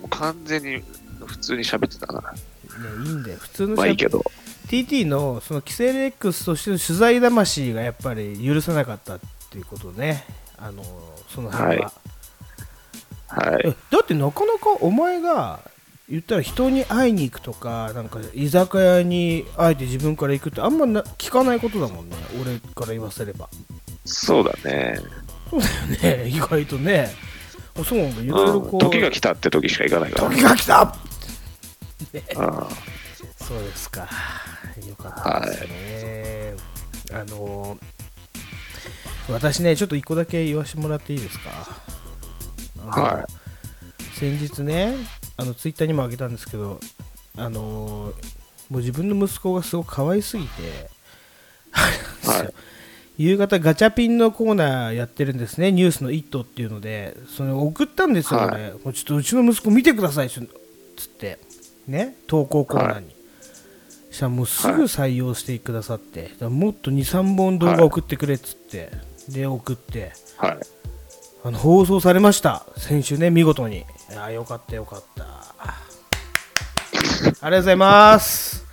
もう完全に普通に喋ってたから。いやいいんだよ普通の。まあいいけど。ティーティー のそのキセル X としての取材魂がやっぱり許さなかったっていうことね。あのその辺は。はい。はい。だってなかなかお前が。言ったら人に会いに行くとか、なんか居酒屋に会えて自分から行くってあんまな聞かないことだもんね、俺から言わせれば。そうだね。そうだよね、意外とね。そうなんだ、いろいろこう、うん、時が来たって時しか行かないから。時が来た、ね、あそうですか、よかったですね、はい、あの私ね、ちょっといっこだけ言わせてもらっていいですか。はい、先日ね、あのツイッターにもあげたんですけど、あのー、もう自分の息子がすごく可愛すぎてはい、夕方ガチャピンのコーナーやってるんですね、ニュースのイットっていうので、それを送ったんですよ、はい、俺もうちょっとうちの息子見てくださいっつってね、投稿コーナーに、はい、そしたらもうすぐ採用してくださって、はい、だからもっと にさんぼん動画送ってくれっつって、はい、で送って、はい、あの放送されました先週ね、見事に。いやよかったよかった、ありがとうございます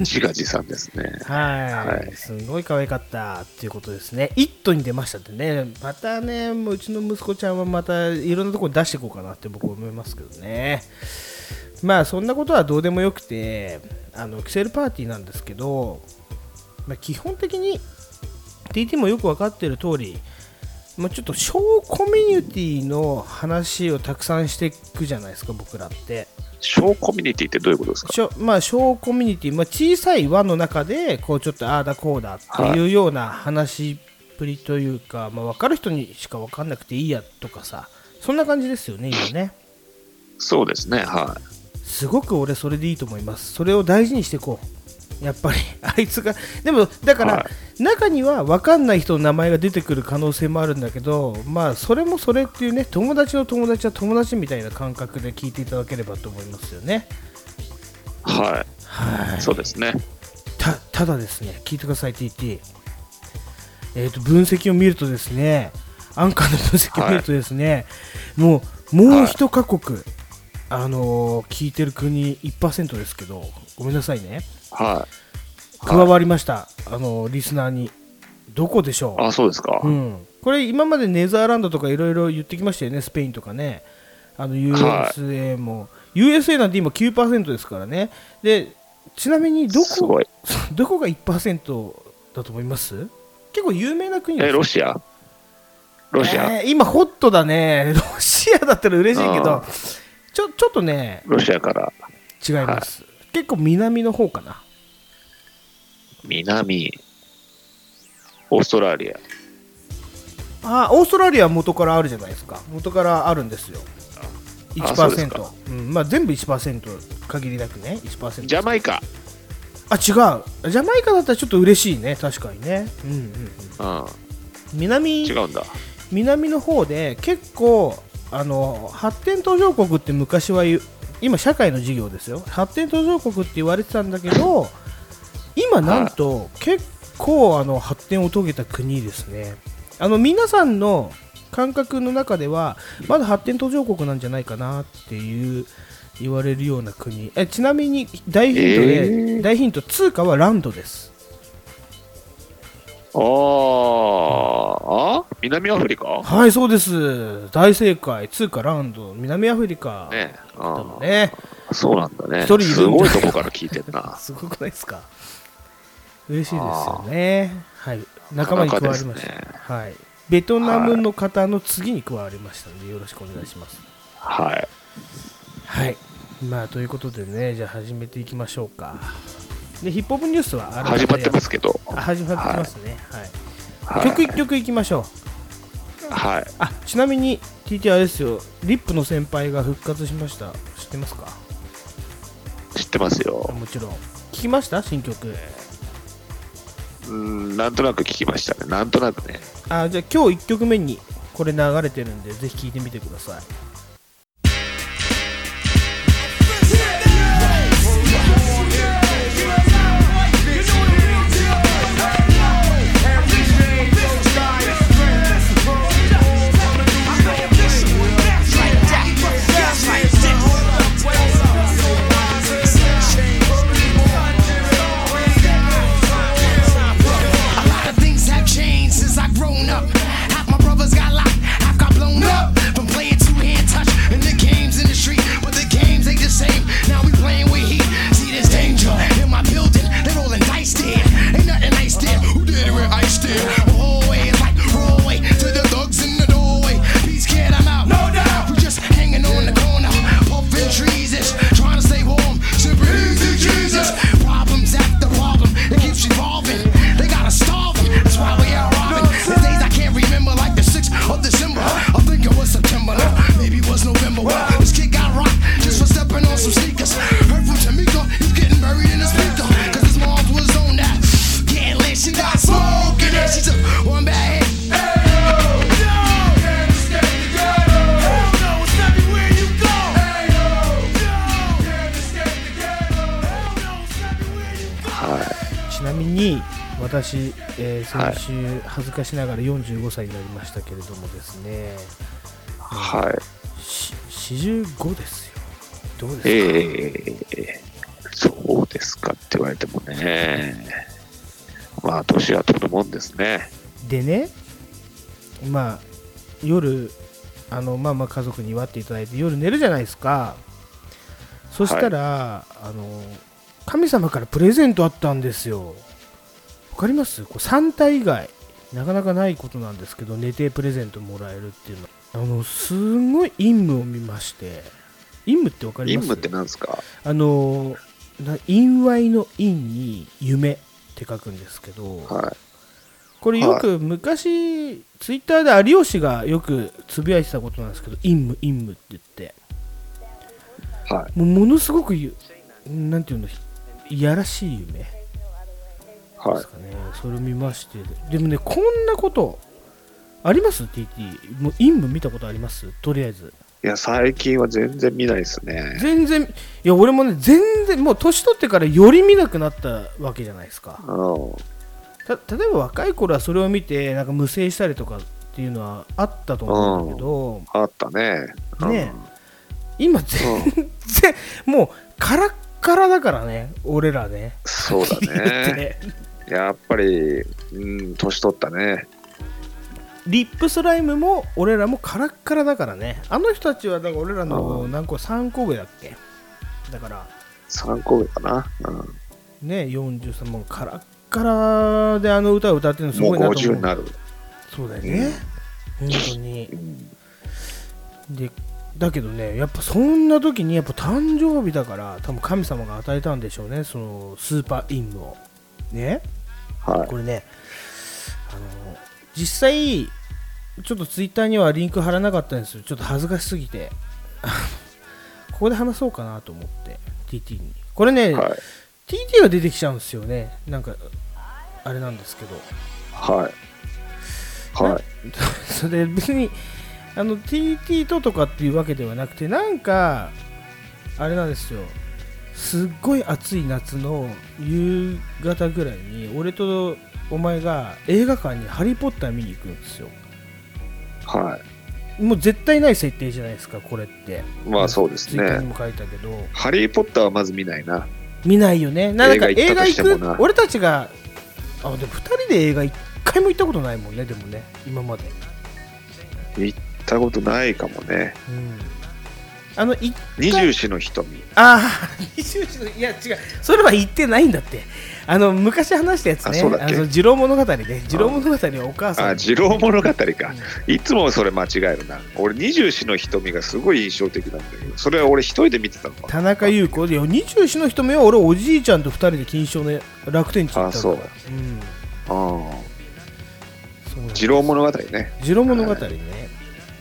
自画自賛ですねはい、はい、すごい可愛かったっていうことですね。「イット!」に出ましたってね。またね、もううちの息子ちゃんはまたいろんなところに出していこうかなって僕は思いますけどね。まあそんなことはどうでもよくて、あのキセルパーティーなんですけど、まあ、基本的に ティーティー もよく分かっている通り、まあ、ちょっと小コミュニティの話をたくさんしていくじゃないですか、僕らって。小コミュニティってどういうことですか。小、まあ、小コミュニティ、まあ、小さい輪の中でこうちょっとああだこうだっていうような話っぷりというか、はい、まあ、分かる人にしか分かんなくていいやとかさ、そんな感じですよね今ね。そうですね、はい。すごく俺それでいいと思います。それを大事にしていこう、やっぱり。あいつがでもだから、はい、中には分かんない人の名前が出てくる可能性もあるんだけど、まあそれもそれっていうね、友達の友達は友達みたいな感覚で聞いていただければと思いますよね。はい、はい、そうですね。 た, ただですね、聞いてください ティーティー、えーと分析を見るとですね、アンカーの分析を見るとですね、はい、もうもう一カ国、はい、あのー、聞いてる国 いちパーセント ですけど、ごめんなさいね、はい、加わりました、はい、あのリスナーに。どこでしょう。あ、そうですか、うん、これ今までネザーランドとかいろいろ言ってきましたよね、スペインとかね、あの ユーエスエー も、はい、ユーエスエー なんて今 きゅうパーセント ですからね。でちなみにどこどこが いちパーセント だと思います。結構有名な国ですね。えロシアロシア、えー、今ホットだね。ロシアだったら嬉しいけど、ちょ、ちょっとね、ロシアから違います、はい、結構南の方かな。南オーストラリア。あ、オーストラリアは元からあるじゃないですか。元からあるんですよ。いちパーセント。うん、まあ全部 いちパーセント 限りなくね。いちパーセント。ジャマイカ。あ、違う。ジャマイカだったらちょっと嬉しいね。確かにね。うんうんうん。うん、南。違うんだ。南の方で結構あの発展途上国って昔は言う。今社会の授業ですよ、発展途上国って言われてたんだけど、今なんと結構あの発展を遂げた国ですね。あの皆さんの感覚の中ではまだ発展途上国なんじゃないかなっていう言われるような国。えちなみに大ヒントで、えー、大ヒント、通貨はランドです。ああ、南アフリカ。はい、そうです、大正解。通貨ランド、南アフリカね。ああ、ね、そうなんだね。ひとりすごいとこから聞いてんなすごくないですか、嬉しいですよね。はい、仲間に加わりました、ね、はい、ベトナムの方の次に加わりましたので、よろしくお願いします。はいはい、まあということでね、じゃあ始めていきましょうか。でヒップホップニュースはあ始まってますけど、始まってますね、はい、はい、曲一曲いきましょう。はい、あちなみに ティーティー ですよ、リップの先輩が復活しました。知ってますか。知ってますよ、もちろん。聞きました、新曲。うーん、なんとなく聞きましたね、なんとなくね。あ、じゃあ今日いっきょくめにこれ流れてるんで、ぜひ聴いてみてください。私、えー、先週恥ずかしながらよんじゅうごさいになりましたけれどもですね、はい、よんじゅうごですよ。どうですか？えー、そうですかって言われてもね、まあ年は取るもんですね。でね、まあ夜あのまあまあ家族に祝っていただいて夜寝るじゃないですか。そしたら、はい、あの神様からプレゼントあったんですよ。わかります？こうサンタ以外なかなかないことなんですけど、寝てプレゼントもらえるっていうのあのすごい陰夢を見まして。陰夢ってわかります？陰夢って何ですか？あの陰猥の陰に夢って書くんですけど、はい、これよく昔、はい、ツイッターで有吉がよくつぶやいてたことなんですけど、陰夢陰夢って言って、はい、もうものすごくなんていうのいやらしい夢ですかね、はい、それを見まして。でもね、こんなことあります？ ティーティー もう陰夢見たことあります？とりあえずいや最近は全然見ないですね。全然、いや俺もね全然もう年取ってからより見なくなったわけじゃないですか。た例えば若い頃はそれを見てなんか無精したりとかっていうのはあったと思うんだけど、あったね、ね、今全然もうカラッカラだからね俺らね。そうだねやっぱり、うん、年取ったね。リップスライムも俺らもカラッカラだからね。あの人たちはだから俺らの何個さんこ上だっけ、だからさんこ上かな、うん、ねよんじゅうさんもカラッカラであの歌を歌ってるのすごいなと思う。もうごじゅうになる。そうだよね、うん、本当に、うん、でだけどね、やっぱそんな時にやっぱ誕生日だから多分神様が与えたんでしょうね、そのスーパーイングをね、はい、これねあの実際ちょっとツイッターにはリンク貼らなかったんですよ、ちょっと恥ずかしすぎてここで話そうかなと思って ティーティー にこれね、はい、ティーティー が出てきちゃうんですよね、なんかあれなんですけど、はいはいそれ別にあの ティーティー ととかっていうわけではなくて、なんかあれなんですよ、すっごい暑い夏の夕方ぐらいに俺とお前が映画館にハリーポッター見に行くんですよ。はい。もう絶対ない設定じゃないですかこれって。まあそうですね。ツイッターにも書いたけどハリーポッターはまず見ないな。見ないよね。なんか映画行く俺たちがあでもふたりで映画いっかいも行ったことないもんね。でもね今まで行ったことないかもね、うん、あの二十四の瞳。ああ二十四のいや違うそれは行ってないんだって。あの昔話したやつね。あの二郎物語ね。二郎物語はお母さん、ね、あ二郎物語かいつもそれ間違えるな俺。二十四の瞳がすごい印象的なんだけどそれは俺一人で見てたのか。田中優子で二十四の瞳は俺おじいちゃんと二人で金賞の楽天地行ったんだから。あ、うん、あそう二郎物語ね。二郎物語ね、はい、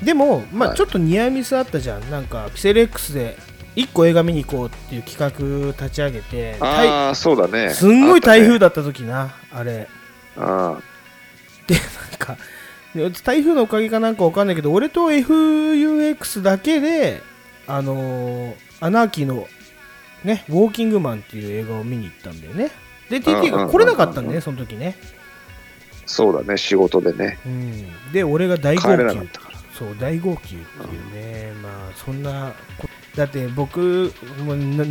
でも、まあ、ちょっとニアミスあったじゃん、はい、なんかピセレックスでいっこ映画見に行こうっていう企画立ち上げて。ああそうだね。すんごい台風だった時な あ,、ね、あれあでなんか台風のおかげかなんかわかんないけど俺と エフユーエックス だけであのー、アナーキーのねウォーキングマンっていう映画を見に行ったんだよね。で ティーティー が来れなかったんだねその時ね。そうだね仕事でね、うん、で俺が大号泣。帰れなかったから。そう大号泣っていうね、うん、まあそんなだって僕もう何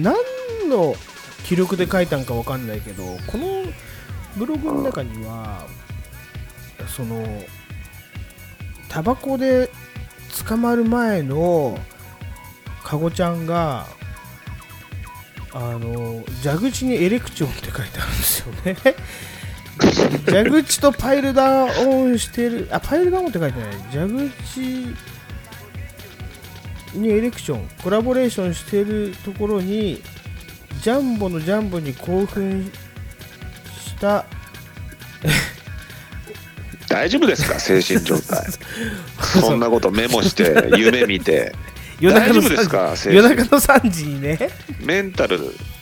の記録で書いたんか分かんないけどこのブログの中にはそのタバコで捕まる前のカゴちゃんがあの蛇口にエレクチョンって書いてあるんですよね蛇口とパイルダウンしてる。あパイルダウンって書いてない。蛇口にエレクションコラボレーションしてるところにジャンボのジャンボに興奮した大丈夫ですか精神状態そんなことメモして夢見て夜中のさんじにねメンタル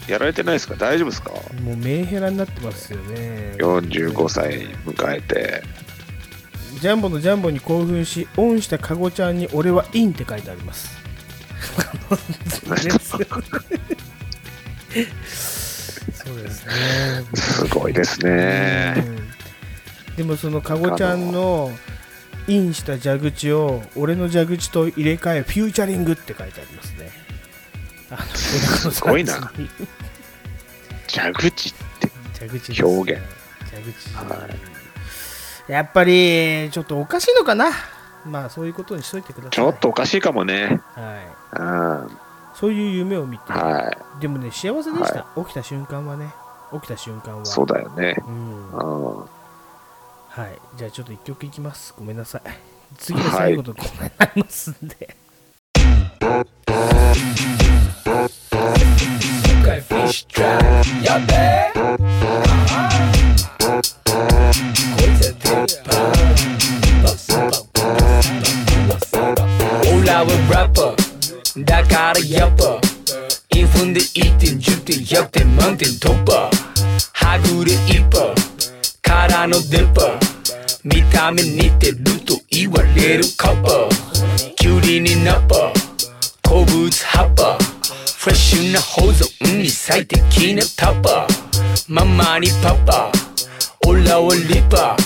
やられてないですか？大丈夫ですか？もうメンヘラになってますよね。よんじゅうごさい迎えてジャンボのジャンボに興奮しオンしたカゴちゃんに俺はインって書いてありますそうですね。すごいですね、うん、でもそのかごちゃんのインした蛇口を俺の蛇口と入れ替えフューチャリングって書いてありますね。あのすごいな蛇口って表現、蛇口、はい、やっぱりちょっとおかしいのかな。まあそういうことにしといてください。ちょっとおかしいかもね、はい、うん、そういう夢を見て、はい、でもね幸せでした、はい、起きた瞬間はね、起きた瞬間はそうだよね、うん、うんはい。じゃあちょっといっきょくいきます。ごめんなさい、次の最後のコーナーになりますんで、はい、今回フィッシュトラップやべえ俺はラッパーだからやっぱいっぷんでいってんじゅってんひゃくてん満点突破はぐれ一歩からの電波見た目似てると言われるカッパキュウリにナッパ好物葉っぱフレッシュな保存に最適なタッパママにパパオラはリッパ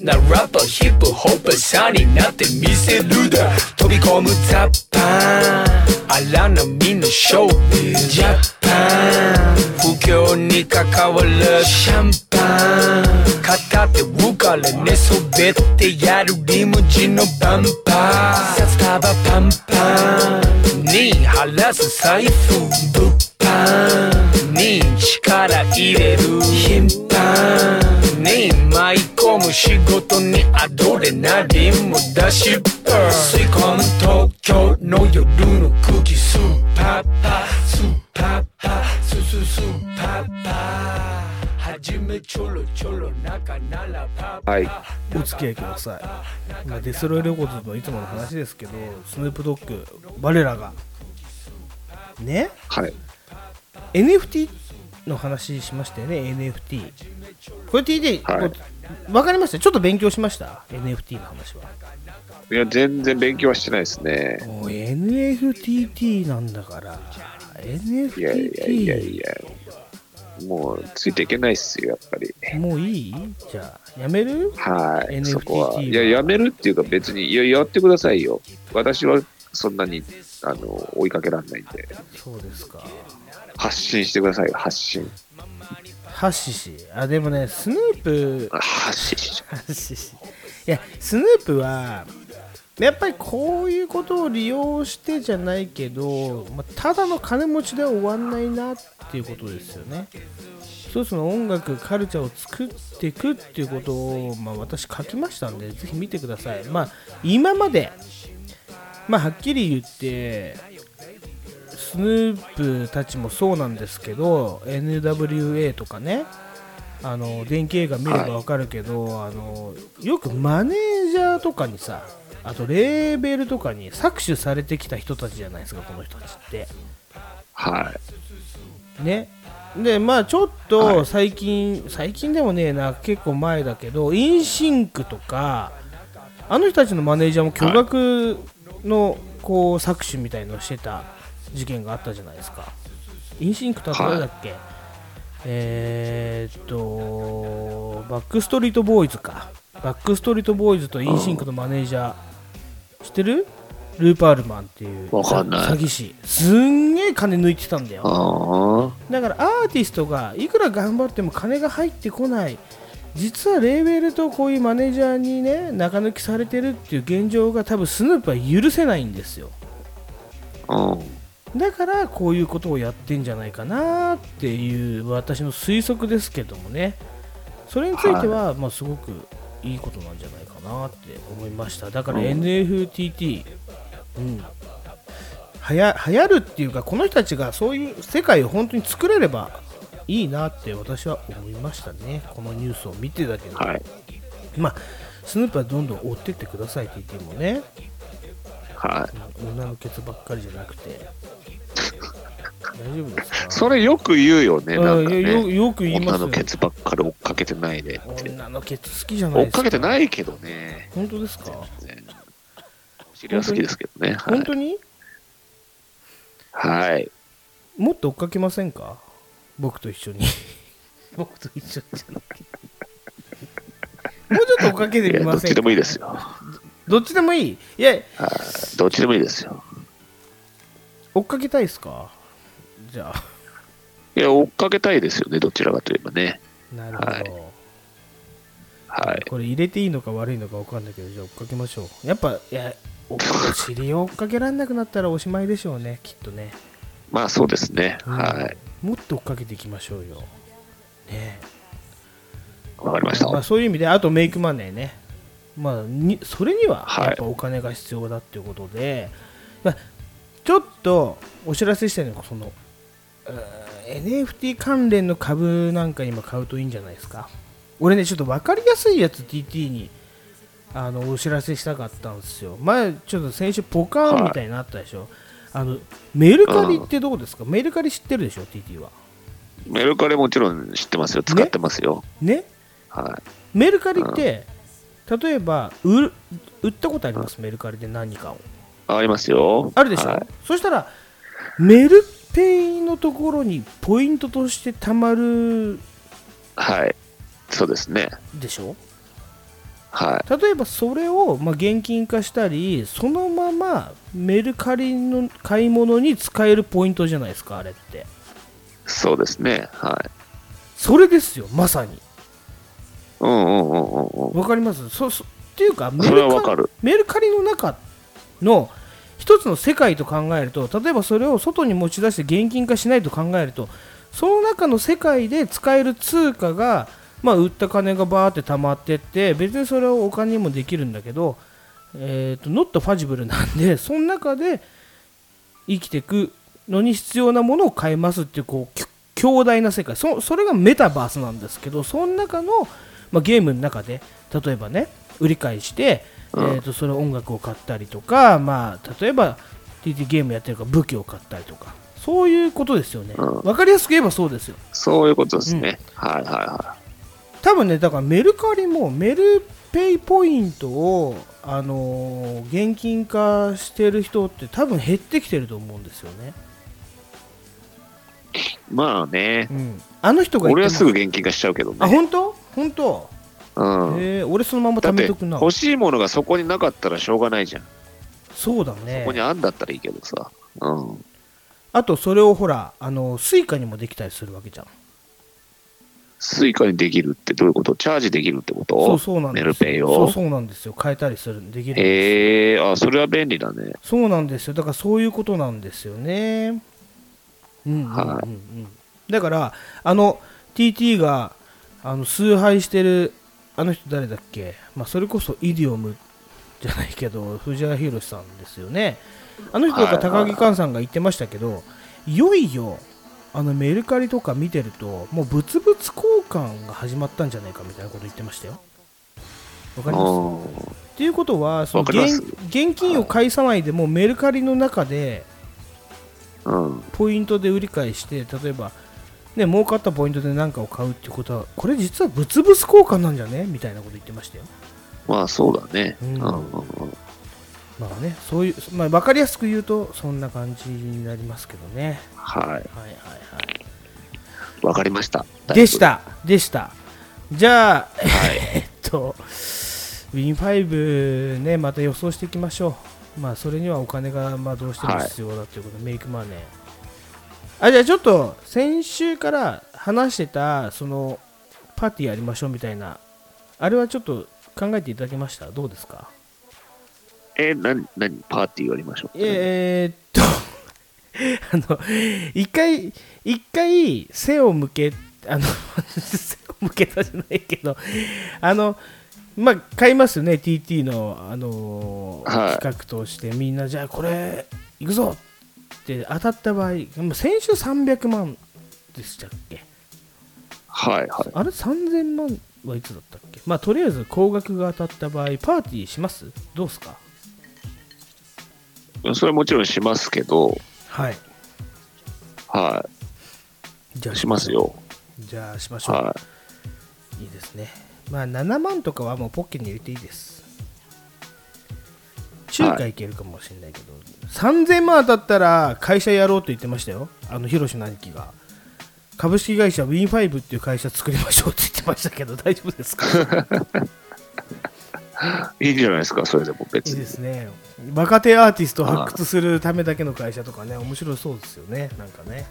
なラッパヒップホッパーさになってみせるだ飛び込むザッパー荒波のショービージャパン不況に関わるシャンパン片手浮かれ寝そべってやるリムジンのバンパー札束パンパンに晴らす財布物販に力入れる頻繁に舞い込む仕事にアドレナリンも出しっぱ吸い込む東京の夜の空気スーパーパースーパーパースースースーパーパーはい、お付き合いください。まあ、デスロイレコードのいつもの話ですけど、スヌープドッグ、我らがね、はい、エヌエフティー の話しましたよね。エヌエフティー これ ティーディー、はい、分かりました。ちょっと勉強しました エヌエフティー の話は。いや全然勉強はしてないですね。もう エヌエフティー なんだから エヌエフティー いやいやいやいやもうついていけないっすよやっぱり。もういい？じゃあやめる？はい、エヌエフティー そこは。いややめるっていうか別にいややってくださいよ。私はそんなにあの追いかけられないんで。そうですか。発信してくださいよ発信。ハッシシあでもねスヌープハッシシハッシシいやスヌープはやっぱりこういうことを利用してじゃないけど、まあ、ただの金持ちでは終わんないなっていうことですよね。一つの音楽カルチャーを作っていくっていうことを、まあ、私書きましたんでぜひ見てください。まあ今まで、まあ、はっきり言ってスヌープたちもそうなんですけど エヌダブリューエー とかねあの電気映画見れば分かるけど、はい、あのよくマネージャーとかにさあとレーベルとかに搾取されてきた人たちじゃないですかこの人たちって。はいね。でまあちょっと最近、はい、最近でもねえな結構前だけどインシンクとかあの人たちのマネージャーも巨額のこう搾取みたいのをしてた事件があったじゃないですか。インシンクとはどれだっけ、はい、えーっとバックストリートボーイズか。バックストリートボーイズとインシンクのマネージャー、うん、知ってる？ルーパールマンっていう詐欺師すんげえ金抜いてたんだよ。あだからアーティストがいくら頑張っても金が入ってこない実はレーベルとこういうマネージャーにね中抜きされてるっていう現状が多分スヌープは許せないんですよ。だからこういうことをやってんじゃないかなっていう私の推測ですけどもね。それについては、はい、まあすごくいいことなんじゃないかなって思いました。だから エヌエフティー、うんうん、はや流行るっていうかこの人たちがそういう世界を本当に作れればいいなって私は思いましたねこのニュースを見てたけど、はい、まあスヌープはどんどん追ってってください ティーティー もね、はい、女のケツばっかりじゃなくて大丈夫ですか。それよく言うよねなんかね よ, よく言いますよ。女のケツばっかり追っかけてないでって女のケツ好きじゃないですか。追っかけてないけどね。本当ですか。お尻は好きですけどね。本当に、はい、はい。もっと追っかけませんか僕と一緒に僕と一緒じゃないもうちょっとおかけで見ませんか。どっちでもいいですよ。どっちでもいい。いや、どっちでもいいですよ。追っかけたいですか。じゃあ。いや、追っかけたいですよね。どちらかといえばね。なるほど。はい。はい、これ入れていいのか悪いのか分かんないけど、じゃあ追っかけましょう。やっぱいや、お尻を追っかけられなくなったらおしまいでしょうね。きっとね。まあそうですね。うん、はい。もっと追っかけていきましょうよ。ね。わかりました。まあ、そういう意味で、あとメイクマネーね、まあ、にそれにはやっぱお金が必要だということで、はい、まあ、ちょっとお知らせしたいのがその、うん、エヌエフティー 関連の株なんか今買うといいんじゃないですか。俺ね、ちょっと分かりやすいやつ ティーティー にあのお知らせしたかったんですよ。前ちょっと先週ポカーンみたいになったでしょ、はい、あのメルカリってどうですか、うん、メルカリ知ってるでしょ ティーティー は。メルカリもちろん知ってますよ、使ってますよね。ね、はい、メルカリって、うん、例えば 売, 売ったことあります、うん、メルカリで何かを。ありますよ。あるでしょ、はい、そしたらメルペイのところにポイントとしてたまる。はい、そうですね。でしょ、はい、例えばそれを、まあ、現金化したりそのままメルカリの買い物に使えるポイントじゃないですか、あれって。そうですね、はい、それですよ、まさに。うんうんうんうん、わかります。そそっていうかメルカリ、それはわかる。メルカリの中の一つの世界と考えると、例えばそれを外に持ち出して現金化しないと考えると、その中の世界で使える通貨が、まあ、売った金がバーって溜まってって、別にそれをお金にもできるんだけど、えーと、ノットファジブルなんで、その中で生きていくのに必要なものを買いますっていう、こう強大な世界、 そ, それがメタバースなんですけど、その中のまあ、ゲームの中で例えばね、売り買いして、えー、とそれ音楽を買ったりとか、まあ、例えば ティーティー ゲームやってるから武器を買ったりとか、そういうことですよね。わかりやすく言えばそうですよ。そういうことですね、うん、はいはいはい。多分ね、だからメルカリもメルペイポイントを、あのー、現金化してる人って多分減ってきてると思うんですよね。まあね、うん、あの人が言っても俺はすぐ現金化しちゃうけどね。あ、本当本当、うん、えー、俺そのまま貯めとくな。だって欲しいものがそこになかったらしょうがないじゃん。そうだね、そこにあんだったらいいけどさ、うん、あとそれをほら、あのスイカにもできたりするわけじゃん。スイカにできるってどういうこと？チャージできるってこと？そうそうなんです、メルペイを。そうそうなんですよ、変えたりするできるんですよ。えー、あ、それは便利だね。そうなんですよ、だからそういうことなんですよね。うんうんうんうん、はい、だからあの ティーティー があの崇拝してるあの人誰だっけ、まあ、それこそイディオムじゃないけど藤原宏さんですよね。あの人とか高木寛さんが言ってましたけど、いよいよあのメルカリとか見てるともう物々交換が始まったんじゃないかみたいなこと言ってましたよ。わかります？っていうことはその 現, 現金を返さないでもメルカリの中でポイントで売り買いして、例えばね、儲かったポイントで何かを買うってことは、これ実は物々交換なんじゃねみたいなこと言ってましたよ。まあそうだね、うん、まあね、そういう、まあ、分かりやすく言うとそんな感じになりますけどね。はいはいはいはい、分かりました。でしたでした。じゃあ、はい、えっと ウィンファイブ ね、また予想していきましょう。まあそれにはお金がまあどうしても必要だということで、はい、メイクマネー。あ、じゃあちょっと先週から話してたそのパーティーやりましょうみたいな、あれはちょっと考えていただけました？どうですか？えー、何何パーティーやりましょう？えー、っとあの一回一回背を向けあの背を向けたじゃないけど、あのまあ買いますよね ティーティー のあの、はい、企画としてみんなじゃあこれいくぞ。当たった場合、先週さんびゃくまんでしたっけ？はいはい。あれさんぜんまんはいつだったっけ？まあとりあえず高額が当たった場合パーティーします？どうですか？それはもちろんしますけど。はい。はい。じゃあしますよ。じゃあしましょう。はい。いいですね。まあななまんとかはもうポッケに入れていいです。中華いけるかもしれないけど。はい、さんぜんまん当たったら会社やろうと言ってましたよ、あの広島の兄貴が。株式会社 ウィンファイブ っていう会社作りましょうって言ってましたけど大丈夫ですか？いいじゃないですか、それでも別にいいですね。若手アーティストを発掘するためだけの会社とかね、面白そうですよね、なんかね、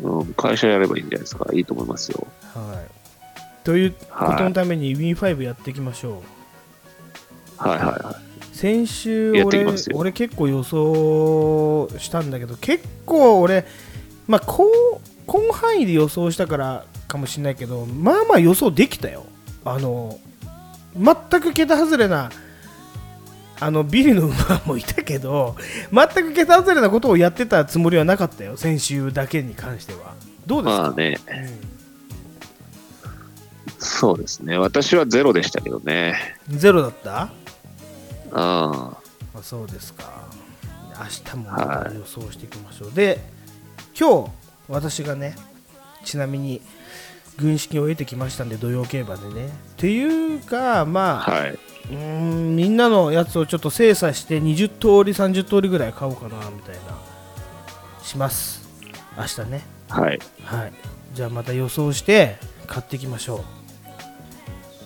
うん、会社やればいいんじゃないですか、いいと思いますよ。はい。ということのために ウィンファイブ やっていきましょう。はいはいはい。先週 俺, 俺結構予想したんだけど、結構俺、まあ、こう広範囲で予想したからかもしれないけど、まあまあ予想できたよ。あの全く桁外れなあのビリの馬もいたけど、全く桁外れなことをやってたつもりはなかったよ、先週だけに関しては。どうですか？まあね、うん、そうですね、私はゼロでしたけどね。ゼロだった？ああ、そうですか。明日もまた予想していきましょう、はい。で、今日私がね、ちなみに軍資金を得てきましたんで、土曜競馬でね。っていうか、まあ、はい、うーん、みんなのやつをちょっと精査してにじゅっとおりさんじゅっとおりぐらい買おうかなみたいなします、明日ね。はい、はい、じゃあまた予想して買っていきましょ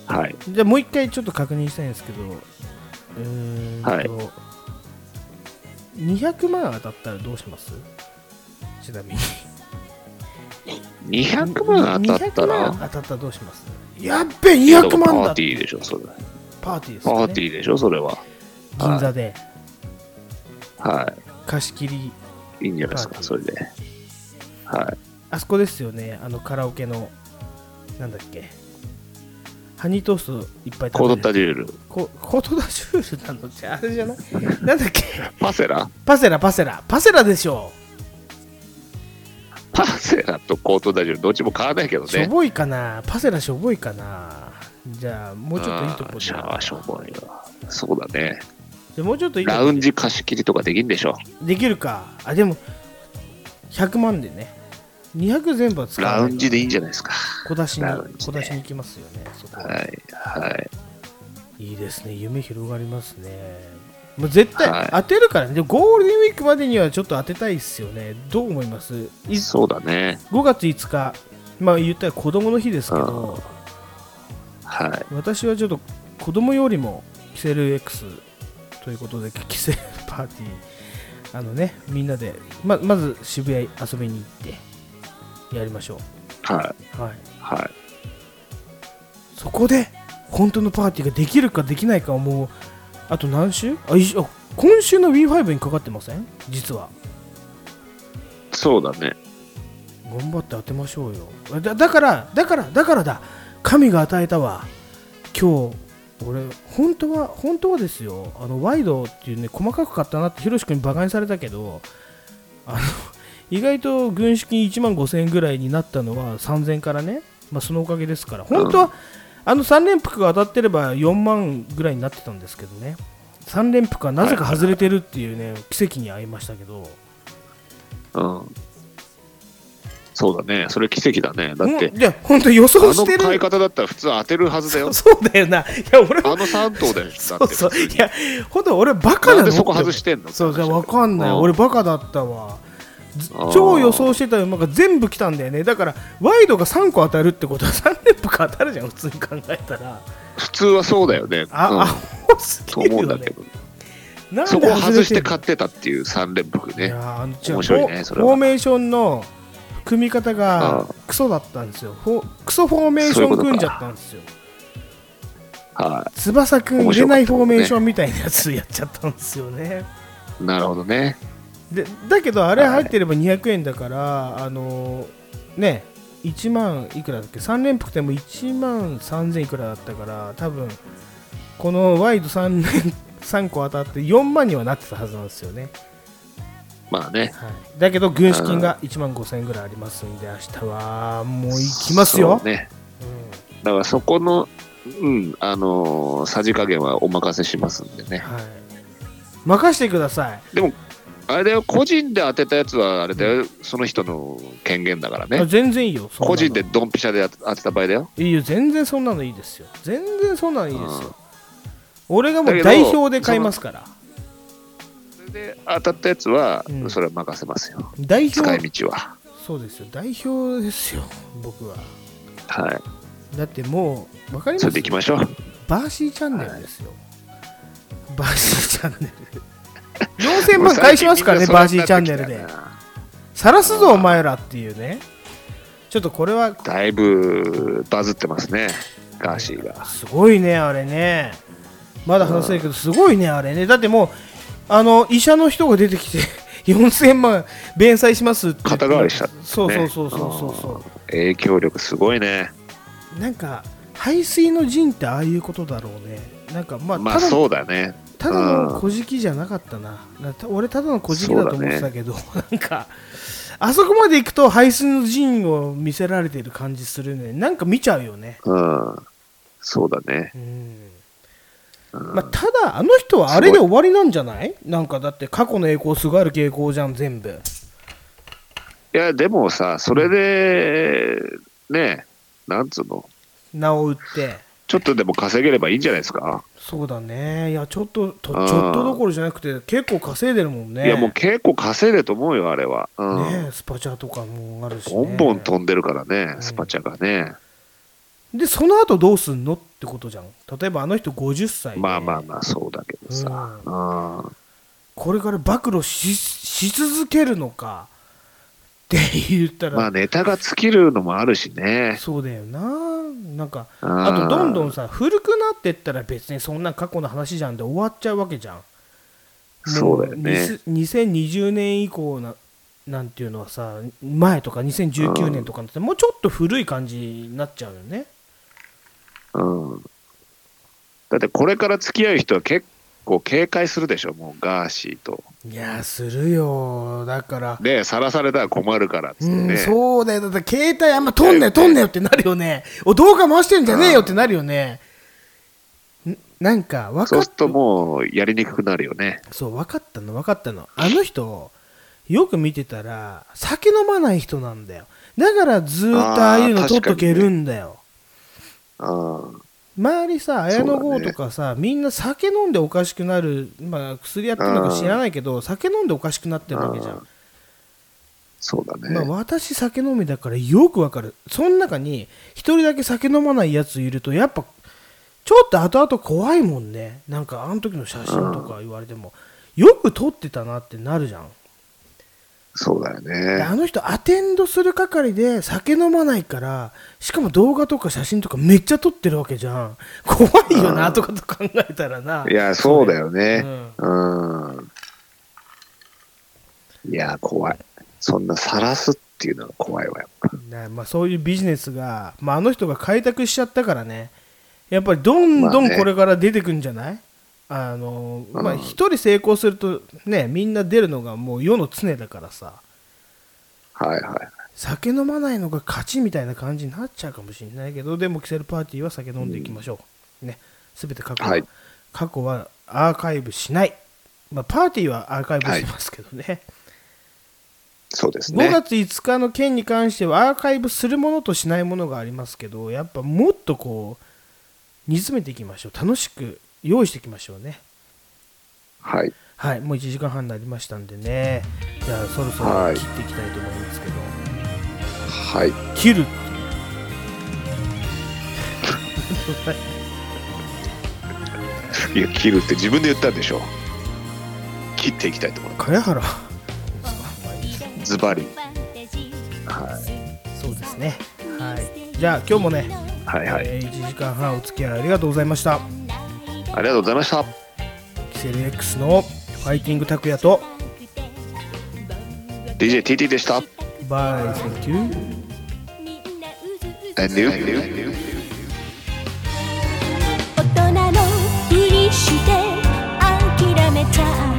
う。はい。じゃあもう一回ちょっと確認したいんですけど、うーんと、はい、にひゃくまん当たったらどうします？ちなみににひゃくまん当たったら当たったらどうします？やっべ、にひゃくまんだ。パーティーでしょそれ。パーティーですね。パーティーでしょそれは。銀座で。はい。貸し切り。いいんじゃないですかそれで。はい。あそこですよね、あのカラオケのなんだっけ、ハニートーストいっぱい食べる。コートダジュール。コートダジュールなのじゃあれじゃない？なんだっけ。パセラ？パセラパセラパセラでしょ。パセラとコートダジュールどっちも買わないけどね。しょぼいかな、パセラしょぼいかな。じゃあもうちょっといいとこで。じゃあしょぼいわ。そうだね。じゃあもうちょっといいとこ。ラウンジ貸し切りとかできるんでしょ。できるか。あ、でもひゃくまんでね。にひゃく全部は使わない。ラウンジでいいんじゃないですか。小出しに、小出しに行きますよね。そこは。はいはい。いいですね。夢広がりますね。もう絶対当てるからね、はい、でもゴールデンウィークまでにはちょっと当てたいですよね。どう思います？そうだね、ごがついつか、まあ言ったら子供の日ですけど、はい、私はちょっと子供よりもキセル X ということで、キセルパーティー、あのね、みんなで ま, まず渋谷遊びに行ってやりましょう。はいはいはい。そこで本当のパーティーができるかできないかをもうあと何週？あ、今週の ウィンファイブ にかかってません？実は。そうだね。頑張って当てましょうよ。だ、だから、だから、だからだ。神が与えたわ。今日、俺、本当は、本当はですよ、あの、ワイドっていうね、細かく買ったなって、ヒロシ君にバカにされたけど、あの、意外と軍資金いちまんごせんえんぐらいになったのはさんぜんえんからね、まあ、そのおかげですから、本当は、うん、あのさん連服が当たってればよんまんぐらいになってたんですけどね、さん連服がなぜか外れてるっていうね、奇跡に遭いましたけど、うん、そうだね、それ奇跡だね。だって、うん、いや本当予想してる、あの買い方だったら普通当てるはずだよ。そ, そうだよな。いや俺あのさん頭だよ。そうそう、いや本当俺バカなの。なんでそこ外してんの？そうじゃ分かんない、うん、俺バカだったわ。超予想してた馬が全部来たんだよね。だからワイドがさんこ当たるってことはさん連服当たるじゃん、普通に考えたら。普通はそうだよね。あ、うん、アホすぎるよねと思うんだけど、なんでそこを外して買ってたっていうさん連服ね。いやあの面白いねそれは。フォーメーションの組み方がクソだったんですよ。クソフォーメーション組んじゃったんですよ。はい。翼くん入れないフォーメーションみたいなやつやっちゃったんですよね。なるほどね。でだけどあれ入ってればにひゃくえんだから、はい、あのね、いちまんいくらだっけ、さん連服でもいちまんさんぜんいくらだったから、多分このワイド さん, さんこ当たってよんまんにはなってたはずなんですよね。まあね、はい、だけど軍資金がいちまんごせんえんぐらいありますんで、明日はもう行きますよ。そうね、うん、だからそこの、うん、あのー、さじ加減はお任せしますんでね、はい、任せてください。でもあれだよ、個人で当てたやつはあれだよ、うん、その人の権限だからね。全然いいよ、そんなの。個人でドンピシャで当てた場合だよ。いいよ、全然そんなのいいですよ。全然そんなのいいですよ、うん、俺がもう代表で買いますから。それで当たったやつは、うん、それは任せますよ、代表使い道は。そうですよ、代表ですよ僕は。はい、だってもう分かります、それでいきましょう。バーシーチャンネルですよ、はい、バーシーチャンネルよんせんまん返しますからね、バーシーチャンネルで晒すぞお前らっていうね。ちょっとこれはだいぶバズってますね、ガーシーが。すごいねあれね、まだ話せないけどすごいねあれね。だってもうあの医者の人が出てきてよんせんまん弁済しますって肩代わりした、ね、そうそうそうそうそうそう、影響力すごいね。なんか背水の陣ってああいうことだろうね。なんかまあ、まあ、そうだね、ただの小じきじゃなかったな、うん、俺ただの小じきだと思ってたけど、ね、なんかあそこまで行くと背水の陣を見せられている感じするね。なんか見ちゃうよね、うん、そうだね、うんうん、まあ、ただあの人はあれで終わりなんじゃない？なんかだって過去の栄光すがる傾向じゃん全部。いやでもさ、それで、うん、ねえ、なんつうの名を売ってちょっとでも稼げればいいんじゃないですか。そうだね。いやちょっと、と、ちょっとどころじゃなくて結構稼いでるもんね。いやもう結構稼いでると思うよあれは、うん、ねえ、スパチャとかもあるし、ね、ボンボン飛んでるからね、スパチャがね、うん、でその後どうすんのってことじゃん。例えばあの人ごじゅっさいで、まあまあまあそうだけどさ、うんうん、これから暴露 し, し続けるのかって言ったら、まあネタが尽きるのもあるしね。そうだよな。なんかあとどんどんさ古くなってったら別にそんな過去の話じゃんで終わっちゃうわけじゃん。そうだよね。にせんにじゅうねん以降 な, なんていうのはさ、前とかにせんじゅうきゅうねんとかってもうちょっと古い感じになっちゃうよね。うん、だってこれから付き合う人は結構警戒するでしょ、もうガーシーと。いやするよ、だからね、さらされたら困るからっつってね、うん、そうだよ。だって携帯あんま撮んねえ撮んねえってなるよね。お動画回してんじゃねえよってなるよね、うん、なんか分かっそうするともうやりにくくなるよね。そう、分かったの分かったの。あの人よく見てたら酒飲まない人なんだよ。だからずっとああいうの撮っとけるんだよ。あ、周りさ綾野剛とかさ、ね、みんな酒飲んでおかしくなる、まあ、薬やってるのか知らないけど酒飲んでおかしくなってるわけじゃん。そうだね、まあ、私酒飲みだからよくわかる。その中に一人だけ酒飲まないやついるとやっぱちょっと後々怖いもんね。なんかあの時の写真とか言われてもよく撮ってたなってなるじゃん。そうだよね。あの人アテンドする係で酒飲まないから、しかも動画とか写真とかめっちゃ撮ってるわけじゃん。怖いよなとかと考えたらな。いやそうだよね、うん、うん、いや怖い。そんな晒すっていうのが怖いわやっぱ、ね。まあ、そういうビジネスが、まあ、あの人が開拓しちゃったからね、やっぱりどんどんこれから出てくんじゃない、まあね、あのまあ、ひとり成功するとね、みんな出るのがもう世の常だからさ、はいはい、酒飲まないのが勝ちみたいな感じになっちゃうかもしれないけど、でもキセルパーティーは酒飲んでいきましょう、うん、ね、全て過去は、はい、過去はアーカイブしない、まあ、パーティーはアーカイブしますけどね、はい、そうですね。ごがついつかの件に関してはアーカイブするものとしないものがありますけど、やっぱもっとこう煮詰めていきましょう。楽しく用意していきましょうね。はい、はい、もういちじかんはんになりましたんでね、じゃあそろそろ切っていきたいと思いますけど、はい、切るっていや切るって自分で言ったんでしょ。切っていきたいと思います。茅原ズバリ、はい、そうですね、はい、じゃあ今日もね、はいはい、えー、いちじかんはんお付き合いありがとうございました。ありがとうございました。キセル X のファイティングタクヤと ディージェーティーティー でした。バイ、Thank you and you。 大人のふりして諦めちゃう